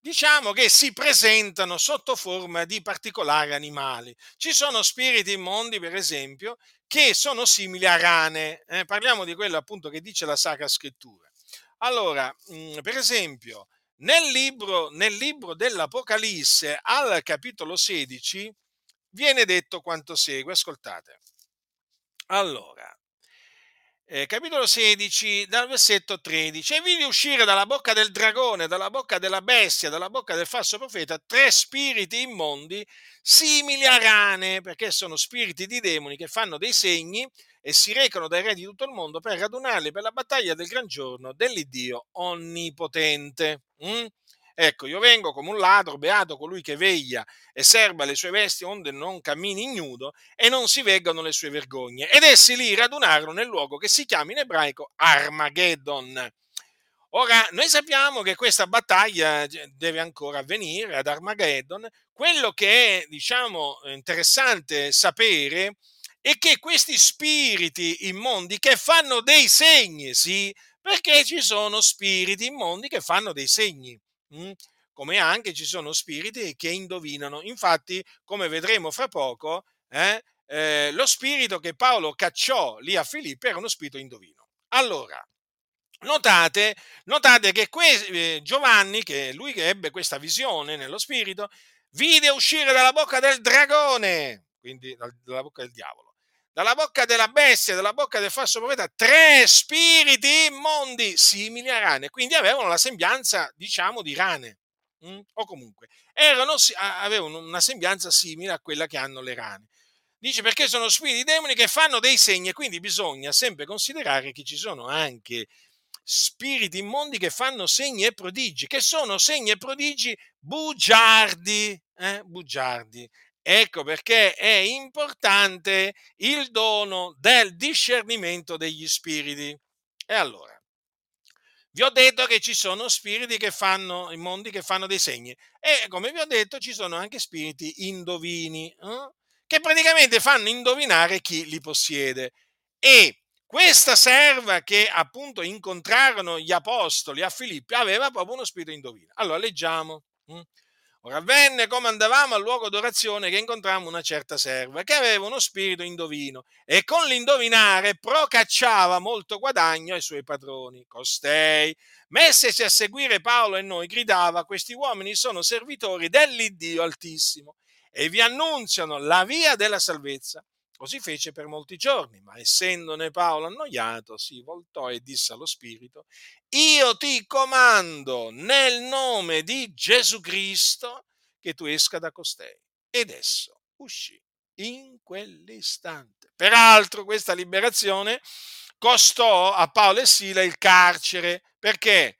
diciamo che si presentano sotto forma di particolari animali. Ci sono spiriti immondi, per esempio, che sono simili a rane. Parliamo di quello appunto che dice la Sacra Scrittura. Allora, per esempio, nel libro dell'Apocalisse, al capitolo 16, viene detto quanto segue. Ascoltate. Allora, capitolo 16, dal versetto 13. E vidi uscire dalla bocca del dragone, dalla bocca della bestia, dalla bocca del falso profeta, tre spiriti immondi simili a rane, perché sono spiriti di demoni che fanno dei segni e si recano dai re di tutto il mondo per radunarli per la battaglia del gran giorno dell'Iddio onnipotente. Ecco, io vengo come un ladro, beato colui che veglia e serba le sue vesti onde non cammini ignudo e non si veggano le sue vergogne. Ed essi li radunarono nel luogo che si chiama in ebraico Armageddon. Ora, noi sappiamo che questa battaglia deve ancora avvenire ad Armageddon. Quello che è, diciamo, interessante sapere e che questi spiriti immondi che fanno dei segni, sì, perché ci sono spiriti immondi che fanno dei segni, come anche ci sono spiriti che indovinano. Infatti, come vedremo fra poco, lo spirito che Paolo cacciò lì a Filippi era uno spirito indovino. Allora, notate che Giovanni, che lui che ebbe questa visione nello spirito, vide uscire dalla bocca del dragone, quindi dalla bocca del diavolo, dalla bocca della bestia, dalla bocca del falso profeta, tre spiriti immondi simili a rane. Quindi avevano la sembianza, diciamo, di rane, o comunque avevano una sembianza simile a quella che hanno le rane. Dice perché sono spiriti demoni che fanno dei segni, e quindi bisogna sempre considerare che ci sono anche spiriti immondi che fanno segni e prodigi, che sono segni e prodigi bugiardi. Ecco perché è importante il dono del discernimento degli spiriti. E allora, vi ho detto che ci sono spiriti che fanno, immondi che fanno dei segni, e come vi ho detto ci sono anche spiriti indovini, che praticamente fanno indovinare chi li possiede. E questa serva che appunto incontrarono gli apostoli a Filippi aveva proprio uno spirito indovino. Allora, leggiamo. Ora avvenne, come andavamo al luogo d'orazione, che incontrammo una certa serva che aveva uno spirito indovino, e con l'indovinare procacciava molto guadagno ai suoi padroni. Costei, messesi a seguire Paolo e noi, gridava: questi uomini sono servitori dell'Iddio Altissimo e vi annunziano la via della salvezza. Così fece per molti giorni, ma essendone Paolo annoiato, si voltò e disse allo spirito: io ti comando nel nome di Gesù Cristo che tu esca da costei. Ed esso uscì in quell'istante. Peraltro questa liberazione costò a Paolo e Sila il carcere. Perché?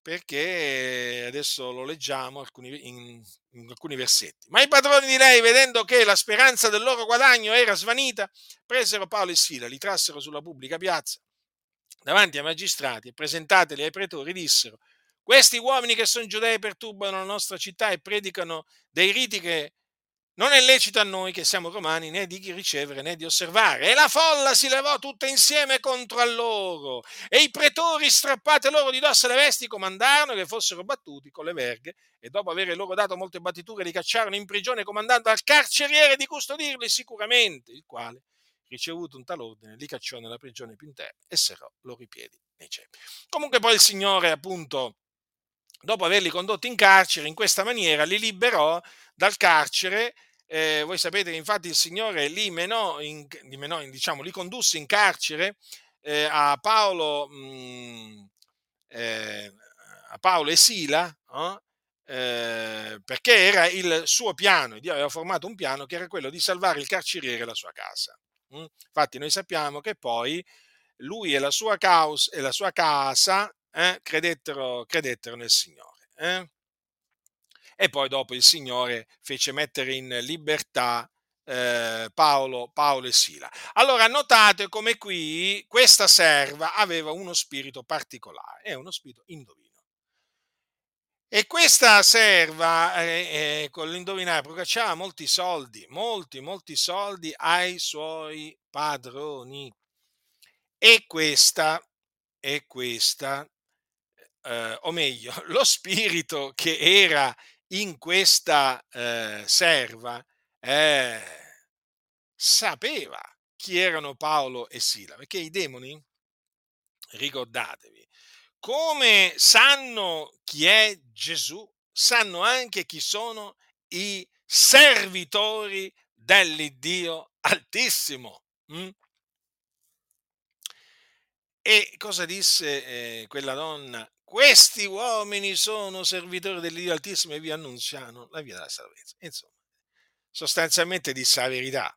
Perché adesso lo leggiamo in alcuni versetti. Ma i padroni di lei, vedendo che la speranza del loro guadagno era svanita, presero Paolo e Sila, li trassero sulla pubblica piazza davanti ai magistrati e, presentateli ai pretori, dissero: questi uomini che sono giudei perturbano la nostra città e predicano dei riti che non è lecito a noi che siamo romani né di ricevere né di osservare. E la folla si levò tutta insieme contro a loro, e i pretori, strappate loro di dosso le vesti, comandarono che fossero battuti con le verghe, e dopo aver loro dato molte battiture li cacciarono in prigione, comandando al carceriere di custodirli sicuramente, il quale, ricevuto un tal ordine, li cacciò nella prigione più interna e serrò loro i piedi nei ceppi. Comunque poi il Signore, appunto, dopo averli condotti in carcere in questa maniera, li liberò dal carcere. Voi sapete che infatti il Signore li condusse in carcere a Paolo e Sila, perché era il suo piano. Dio aveva formato un piano che era quello di salvare il carceriere e la sua casa. Infatti noi sappiamo che poi lui e la sua casa credettero nel Signore. E poi dopo il Signore fece mettere in libertà Paolo e Sila. Allora notate come qui questa serva aveva uno spirito particolare, è uno spirito indovino. E questa serva con l'indovinare procacciava molti soldi ai suoi padroni. E questa, o meglio, lo spirito che era in questa serva sapeva chi erano Paolo e Sila, perché i demoni, ricordatevi, come sanno chi è Gesù, sanno anche chi sono i servitori dell'Iddio Altissimo. E cosa disse quella donna? Questi uomini sono servitori dell'Iddio Altissimo e vi annunciano la via della salvezza. Insomma, sostanzialmente disse la verità,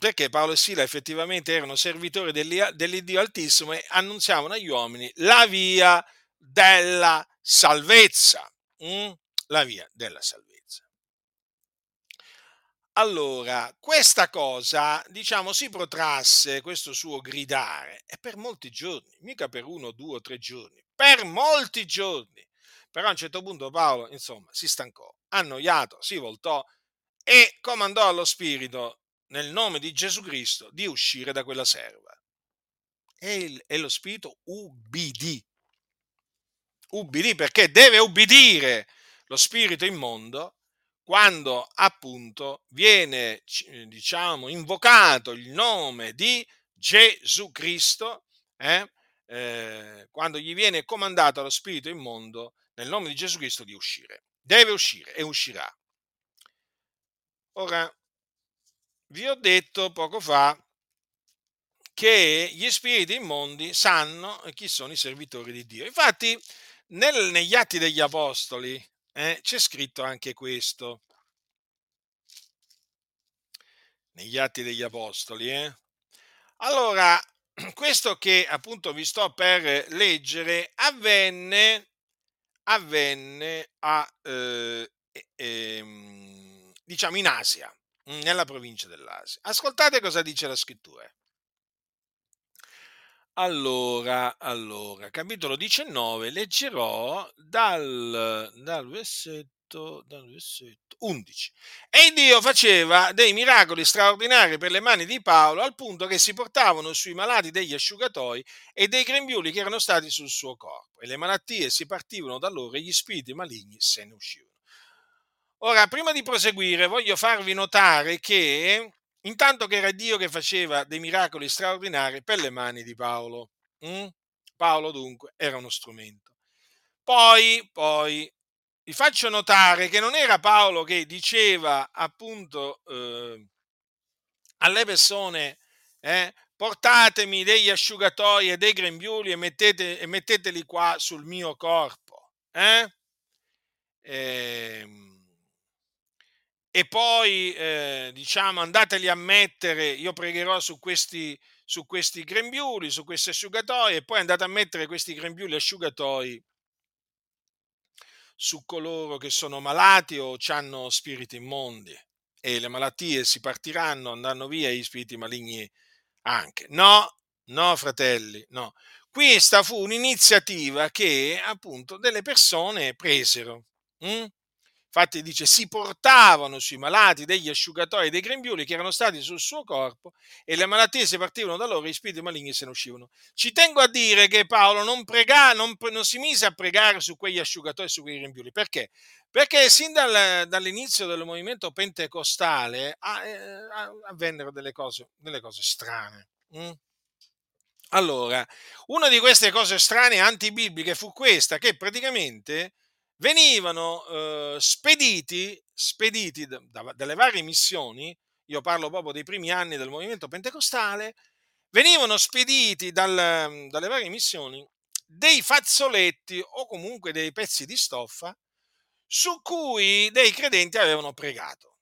perché Paolo e Sila effettivamente erano servitori dell'Iddio Altissimo e annunziavano agli uomini la via della salvezza. La via della salvezza. Allora, questa cosa, diciamo, si protrasse, questo suo gridare, e per molti giorni, mica per 1, 2 o 3 giorni, per molti giorni. Però a un certo punto Paolo, insomma, si stancò, annoiato, si voltò e comandò allo spirito, nel nome di Gesù Cristo, di uscire da quella serva. E lo spirito ubbidì. Ubbidì perché deve ubbidire lo spirito immondo quando appunto viene, diciamo, invocato il nome di Gesù Cristo, quando gli viene comandato lo spirito immondo nel nome di Gesù Cristo di uscire. Deve uscire e uscirà. Ora, vi ho detto poco fa che gli spiriti immondi sanno chi sono i servitori di Dio. Infatti, negli Atti degli Apostoli, c'è scritto anche questo, negli Atti degli Apostoli. Allora, questo che appunto vi sto per leggere avvenne diciamo in Asia, nella provincia dell'Asia. Ascoltate cosa dice la scrittura. Allora, capitolo 19, leggerò dal versetto 11. E Dio faceva dei miracoli straordinari per le mani di Paolo, al punto che si portavano sui malati degli asciugatoi e dei grembiuli che erano stati sul suo corpo, e le malattie si partivano da loro e gli spiriti maligni se ne uscivano. Ora, prima di proseguire, voglio farvi notare che intanto che era Dio che faceva dei miracoli straordinari per le mani di Paolo. Paolo dunque era uno strumento. Poi vi faccio notare che non era Paolo che diceva appunto alle persone portatemi degli asciugatoi e dei grembiuli e metteteli qua sul mio corpo. E poi andateli a mettere, io pregherò su questi grembiuli, su questi asciugatoi, e poi andate a mettere questi grembiuli asciugatoi su coloro che sono malati o hanno spiriti immondi, e le malattie si partiranno, andranno via, e gli spiriti maligni anche. No, fratelli, no. Questa fu un'iniziativa che appunto delle persone presero. Infatti dice, si portavano sui malati degli asciugatori e dei grembiuli che erano stati sul suo corpo, e le malattie si partivano da loro e gli spiriti maligni se ne uscivano. Ci tengo a dire che Paolo non si mise a pregare su quegli asciugatori e su quei grembiuli. Perché? Perché sin dall'inizio del movimento pentecostale avvennero delle cose strane. Allora, una di queste cose strane antibibliche fu questa, che praticamente venivano spediti dalle varie missioni, io parlo proprio dei primi anni del movimento pentecostale, venivano spediti dalle varie missioni dei fazzoletti o comunque dei pezzi di stoffa su cui dei credenti avevano pregato.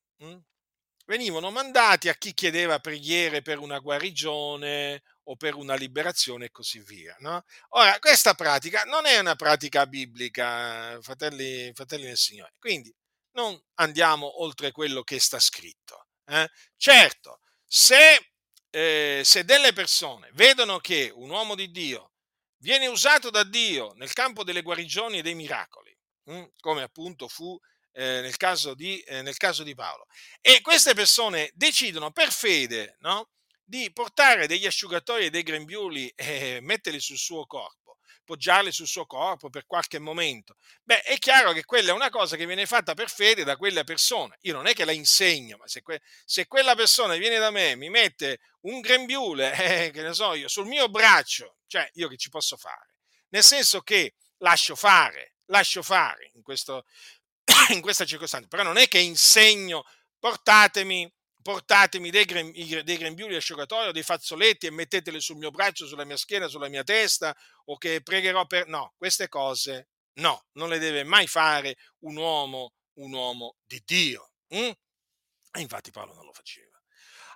Venivano mandati a chi chiedeva preghiere per una guarigione o per una liberazione e così via, no? Ora, questa pratica non è una pratica biblica, fratelli del Signore, quindi non andiamo oltre quello che sta scritto. Certo, se delle persone vedono che un uomo di Dio viene usato da Dio nel campo delle guarigioni e dei miracoli, come appunto fu nel caso di Paolo, e queste persone decidono per fede, no, di portare degli asciugatori e dei grembiuli e metterli sul suo corpo, poggiarli sul suo corpo per qualche momento, beh, è chiaro che quella è una cosa che viene fatta per fede da quella persona. Io non è che la insegno, ma se quella persona viene da me, mi mette un grembiule, che ne so io, sul mio braccio, cioè io che ci posso fare? Nel senso che lascio fare in questa circostanza, però non è che insegno portatemi dei grembiuli asciugatori o dei fazzoletti e metteteli sul mio braccio, sulla mia schiena, sulla mia testa, o che pregherò per... No, queste cose no, non le deve mai fare un uomo di Dio. E infatti Paolo non lo faceva.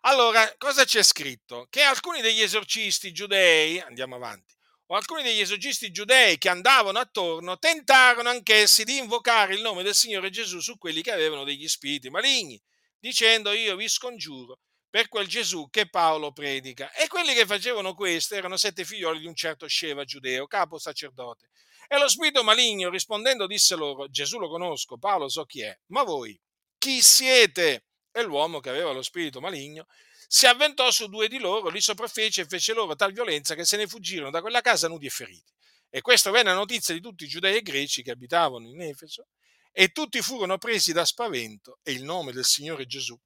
Allora, cosa c'è scritto? Che alcuni degli esorcisti giudei, andiamo avanti, o alcuni degli esorcisti giudei che andavano attorno tentarono anch'essi di invocare il nome del Signore Gesù su quelli che avevano degli spiriti maligni, dicendo: io vi scongiuro per quel Gesù che Paolo predica. E quelli che facevano questo erano 7 figlioli di un certo Sceva, giudeo, capo sacerdote. E lo spirito maligno, rispondendo, disse loro: Gesù lo conosco, Paolo so chi è, ma voi chi siete? E l'uomo che aveva lo spirito maligno si avventò su 2 di loro, li sopraffece e fece loro tal violenza che se ne fuggirono da quella casa nudi e feriti. E questo venne a notizia di tutti i giudei e greci che abitavano in Efeso, e tutti furono presi da spavento, e il nome del Signore Gesù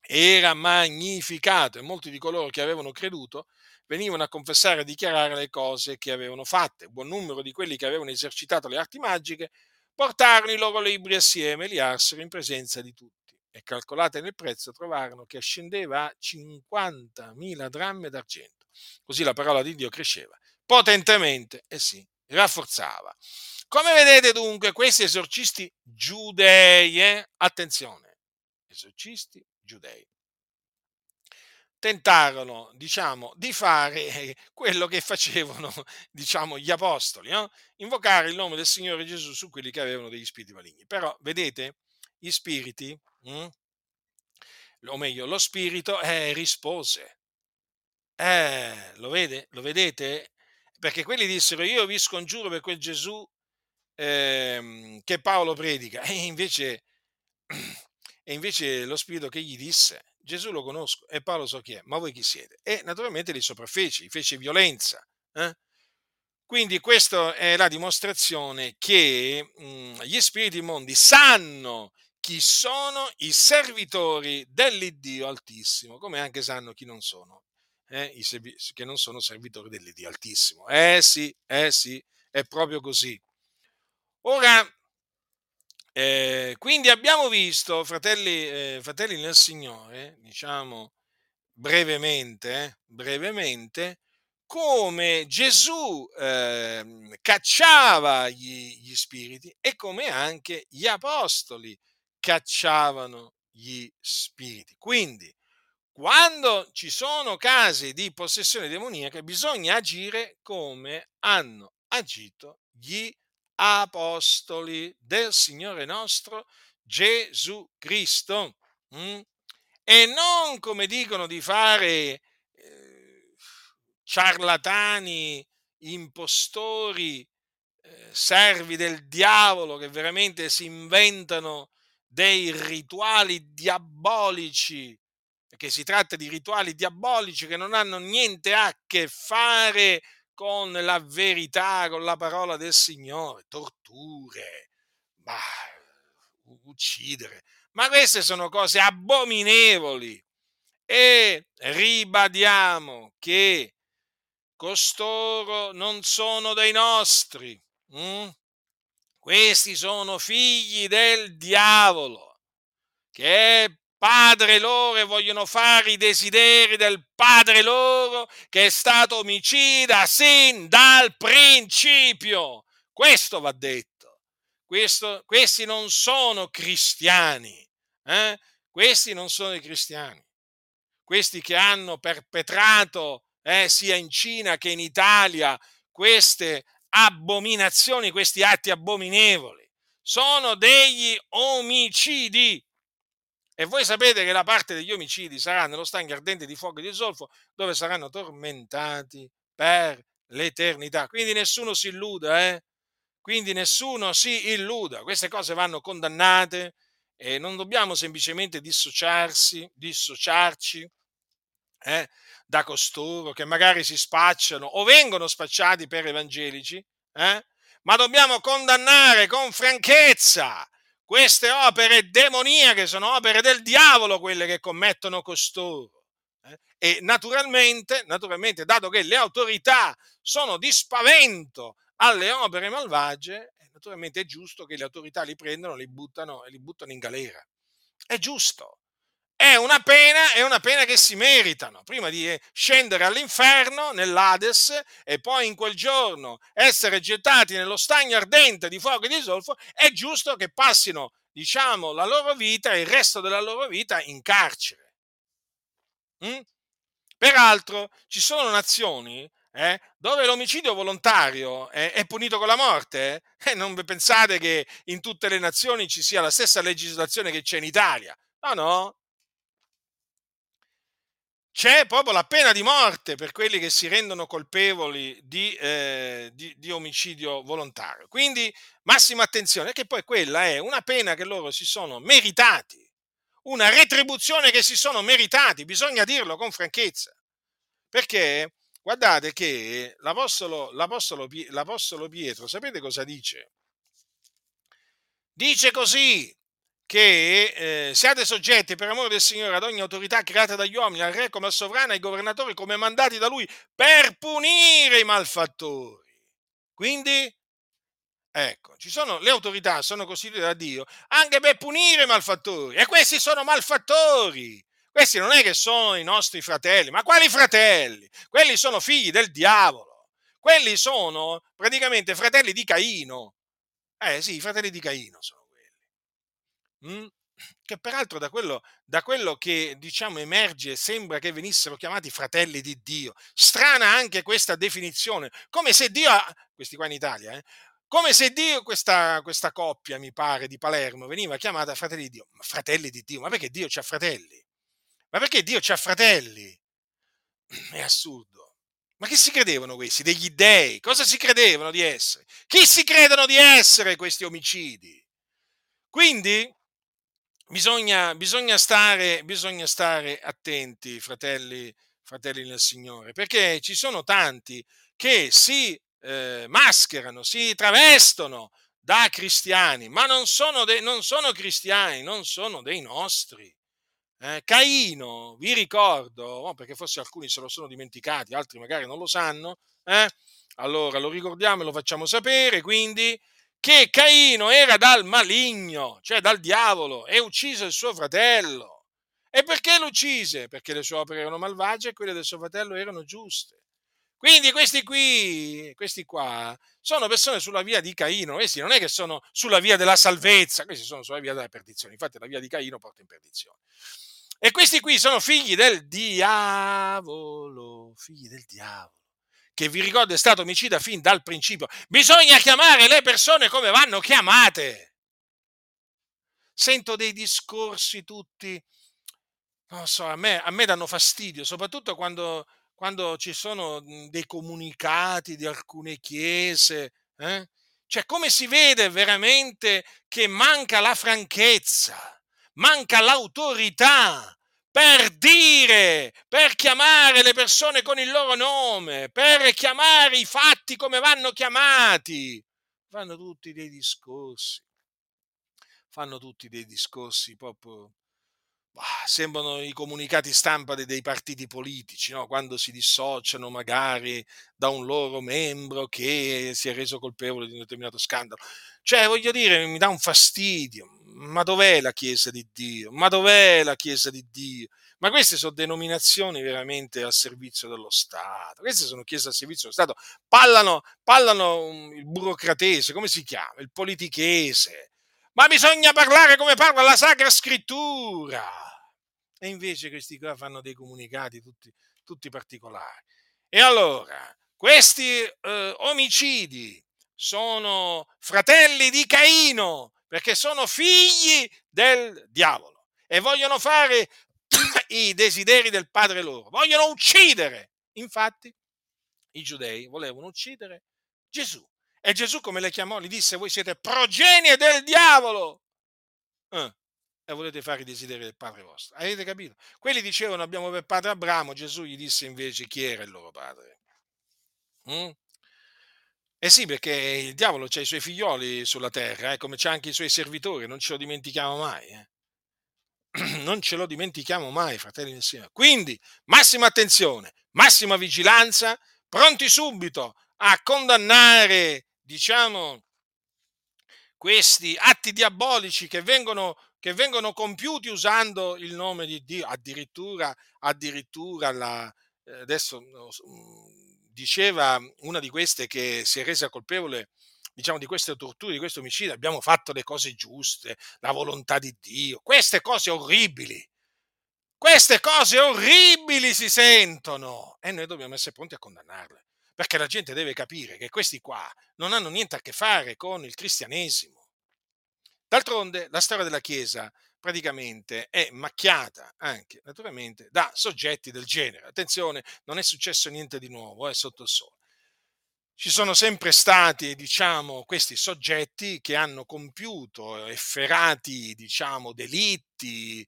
era magnificato, e molti di coloro che avevano creduto venivano a confessare e dichiarare le cose che avevano fatte. Buon numero di quelli che avevano esercitato le arti magiche portarono i loro libri assieme e li arsero in presenza di tutti, e calcolate nel prezzo trovarono che ascendeva a 50.000 drammi d'argento. Così la parola di Dio cresceva potentemente e si rafforzava. Come vedete dunque, questi esorcisti giudei, attenzione, esorcisti giudei, tentarono, di fare quello che facevano, gli apostoli, no? Invocare il nome del Signore Gesù su quelli che avevano degli spiriti maligni. Però, vedete, gli spiriti, o meglio, lo spirito rispose. Lo vedete? Perché quelli dissero: io vi scongiuro per quel Gesù che Paolo predica, e invece lo spirito che gli disse: Gesù lo conosco e Paolo so chi è, ma voi chi siete? E naturalmente li sopraffece, gli fece violenza. Quindi questa è la dimostrazione che gli spiriti immondi sanno chi sono i servitori dell'Iddio Altissimo, come anche sanno chi non sono, che non sono servitori dell'Iddio Altissimo. Sì, è proprio così. Ora, quindi abbiamo visto, fratelli nel Signore, diciamo brevemente, come Gesù cacciava gli spiriti e come anche gli apostoli cacciavano gli spiriti. Quindi, quando ci sono casi di possessione demoniaca, bisogna agire come hanno agito gli apostoli del Signore nostro Gesù Cristo, e non come dicono di fare ciarlatani, impostori, servi del diavolo che veramente si inventano dei rituali diabolici, perché si tratta di rituali diabolici che non hanno niente a che fare con la verità, con la parola del Signore. Torture, uccidere, ma queste sono cose abominevoli, e ribadiamo che costoro non sono dei nostri, questi sono figli del diavolo, che è padre loro, e vogliono fare i desideri del padre loro, che è stato omicida sin dal principio. Questo va detto. Questi non sono cristiani, questi che hanno perpetrato sia in Cina che in Italia queste abominazioni, questi atti abominevoli, sono degli omicidi, e voi sapete che la parte degli omicidi sarà nello stagno ardente di fuoco e di zolfo, dove saranno tormentati per l'eternità. Quindi nessuno si illuda, queste cose vanno condannate, e non dobbiamo semplicemente dissociarci da costoro che magari si spacciano o vengono spacciati per evangelici, ma dobbiamo condannare con franchezza queste opere demoniache. Sono opere del diavolo quelle che commettono costoro, e naturalmente, dato che le autorità sono di spavento alle opere malvagie, naturalmente è giusto che le autorità li prendano, li buttano in galera. È giusto. È una pena che si meritano, prima di scendere all'inferno, nell'Ades, e poi in quel giorno essere gettati nello stagno ardente di fuoco e di zolfo. È giusto che passino, diciamo, la loro vita e il resto della loro vita in carcere. Peraltro ci sono nazioni dove l'omicidio volontario è punito con la morte. Non pensate che in tutte le nazioni ci sia la stessa legislazione che c'è in Italia. No. C'è proprio la pena di morte per quelli che si rendono colpevoli di omicidio volontario. Quindi massima attenzione, che poi quella è una pena che loro si sono meritati, una retribuzione che si sono meritati, bisogna dirlo con franchezza. Perché guardate che l'Apostolo Pietro, sapete cosa dice? Dice così, che siate soggetti per amore del Signore ad ogni autorità creata dagli uomini, al re come al sovrano, ai governatori come mandati da lui per punire i malfattori. Quindi, ecco, le autorità sono costituite da Dio anche per punire i malfattori, e questi sono malfattori. Questi non è che sono i nostri fratelli, ma quali fratelli? Quelli sono figli del diavolo, quelli sono praticamente fratelli di Caino. Sì, i fratelli di Caino sono. Che peraltro da quello che, diciamo, emerge, sembra che venissero chiamati fratelli di Dio. Strana anche questa definizione, come se Dio, questi qua in Italia, come se Dio, questa coppia, mi pare, di Palermo, veniva chiamata fratelli di Dio. Ma fratelli di Dio, ma perché Dio c'ha fratelli? È assurdo. Ma chi si credevano questi? Degli dèi? Cosa si credevano di essere? Chi si credono di essere questi omicidi? Quindi bisogna stare attenti, fratelli nel Signore, perché ci sono tanti che si mascherano, si travestono da cristiani, ma non sono cristiani, non sono dei nostri. Caino, vi ricordo, perché forse alcuni se lo sono dimenticati, altri magari non lo sanno, allora lo ricordiamo e lo facciamo sapere, quindi, che Caino era dal maligno, cioè dal diavolo, e uccise il suo fratello. E perché lo uccise? Perché le sue opere erano malvagie e quelle del suo fratello erano giuste. Quindi questi qua, sono persone sulla via di Caino, questi non è che sono sulla via della salvezza, questi sono sulla via della perdizione, infatti la via di Caino porta in perdizione. E questi qui sono figli del diavolo, che vi ricordo è stato omicida fin dal principio. Bisogna chiamare le persone come vanno chiamate. Sento dei discorsi tutti, non so, a me danno fastidio, soprattutto quando ci sono dei comunicati di alcune chiese, Cioè come si vede veramente che manca la franchezza. Manca l'autorità per dire, per chiamare le persone con il loro nome, per chiamare i fatti come vanno chiamati. Fanno tutti dei discorsi proprio, sembrano i comunicati stampa dei partiti politici, no? Quando si dissociano magari da un loro membro che si è reso colpevole di un determinato scandalo. Cioè, voglio dire, mi dà un fastidio. Ma dov'è la Chiesa di Dio? Ma queste sono denominazioni veramente al servizio dello Stato. Queste sono chiese al servizio dello Stato. Parlano il burocratese, come si chiama? Il politichese. Ma bisogna parlare come parla la Sacra Scrittura. E invece questi qua fanno dei comunicati tutti particolari. E allora, questi omicidi sono fratelli di Caino, perché sono figli del diavolo e vogliono fare i desideri del padre loro, vogliono uccidere. Infatti i giudei volevano uccidere Gesù e Gesù, come le chiamò, gli disse: voi siete progenie del diavolo e volete fare i desideri del padre vostro. Avete capito? Quelli dicevano: abbiamo per padre Abramo. Gesù gli disse invece chi era il loro padre. Eh sì, perché il diavolo c'ha i suoi figlioli sulla terra, come c'ha anche i suoi servitori, non ce lo dimentichiamo mai. Non ce lo dimentichiamo mai, fratelli del Signore. Quindi, massima attenzione, massima vigilanza, pronti subito a condannare, diciamo, questi atti diabolici che vengono compiuti usando il nome di Dio. Addirittura adesso... diceva una di queste che si è resa colpevole, diciamo, di queste torture, di questo omicidio: abbiamo fatto le cose giuste, la volontà di Dio. Queste cose orribili si sentono e noi dobbiamo essere pronti a condannarle, perché la gente deve capire che questi qua non hanno niente a che fare con il cristianesimo. D'altronde la storia della Chiesa praticamente è macchiata anche naturalmente da soggetti del genere. Attenzione, non è successo niente di nuovo sotto il sole. Ci sono sempre stati, diciamo, questi soggetti che hanno compiuto efferati, diciamo, delitti,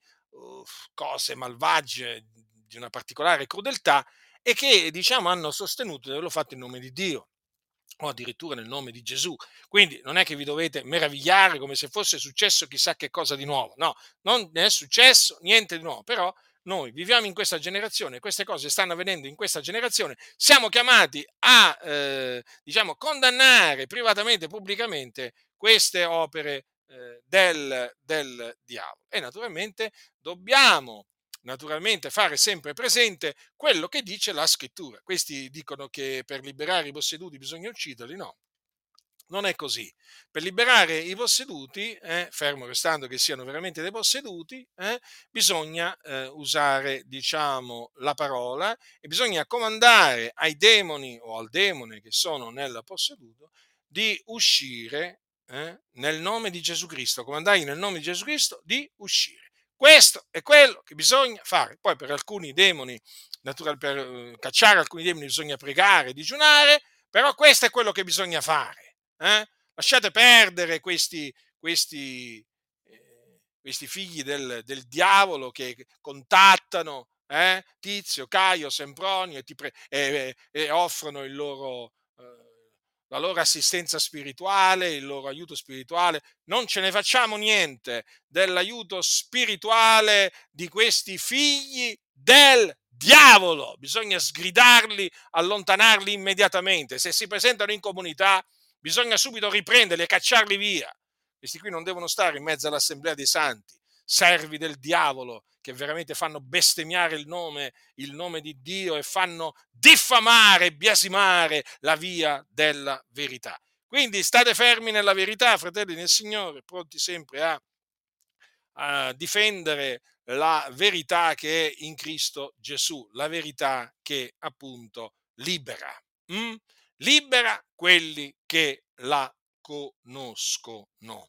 cose malvagie di una particolare crudeltà e che, diciamo, hanno sostenuto di averlo fatto in nome di Dio o addirittura nel nome di Gesù. Quindi non è che vi dovete meravigliare come se fosse successo chissà che cosa di nuovo. No, non è successo niente di nuovo, però noi viviamo in questa generazione, queste cose stanno avvenendo in questa generazione, siamo chiamati a condannare privatamente e pubblicamente queste opere del diavolo. E naturalmente dobbiamo fare sempre presente quello che dice la scrittura. Questi dicono che per liberare i posseduti bisogna ucciderli. No, non è così. Per liberare i posseduti, fermo restando che siano veramente dei posseduti, bisogna usare, diciamo, la parola e bisogna comandare ai demoni o al demone che sono nel posseduto di uscire nel nome di Gesù Cristo, comandare nel nome di Gesù Cristo di uscire. Questo è quello che bisogna fare. Poi per alcuni demoni per cacciare alcuni demoni bisogna pregare, digiunare, però questo è quello che bisogna fare. Lasciate perdere questi figli del diavolo che contattano Tizio, Caio, Sempronio e offrono la loro assistenza spirituale, il loro aiuto spirituale. Non ce ne facciamo niente dell'aiuto spirituale di questi figli del diavolo. Bisogna sgridarli, allontanarli immediatamente. Se si presentano in comunità, bisogna subito riprenderli e cacciarli via. Questi qui non devono stare in mezzo all'assemblea dei santi, servi del diavolo che veramente fanno bestemmiare il nome di Dio e fanno diffamare e biasimare la via della verità. Quindi state fermi nella verità, fratelli nel Signore, pronti sempre a difendere la verità che è in Cristo Gesù, la verità che appunto libera. Libera quelli che la conoscono.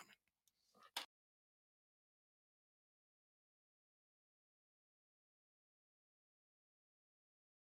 Amen.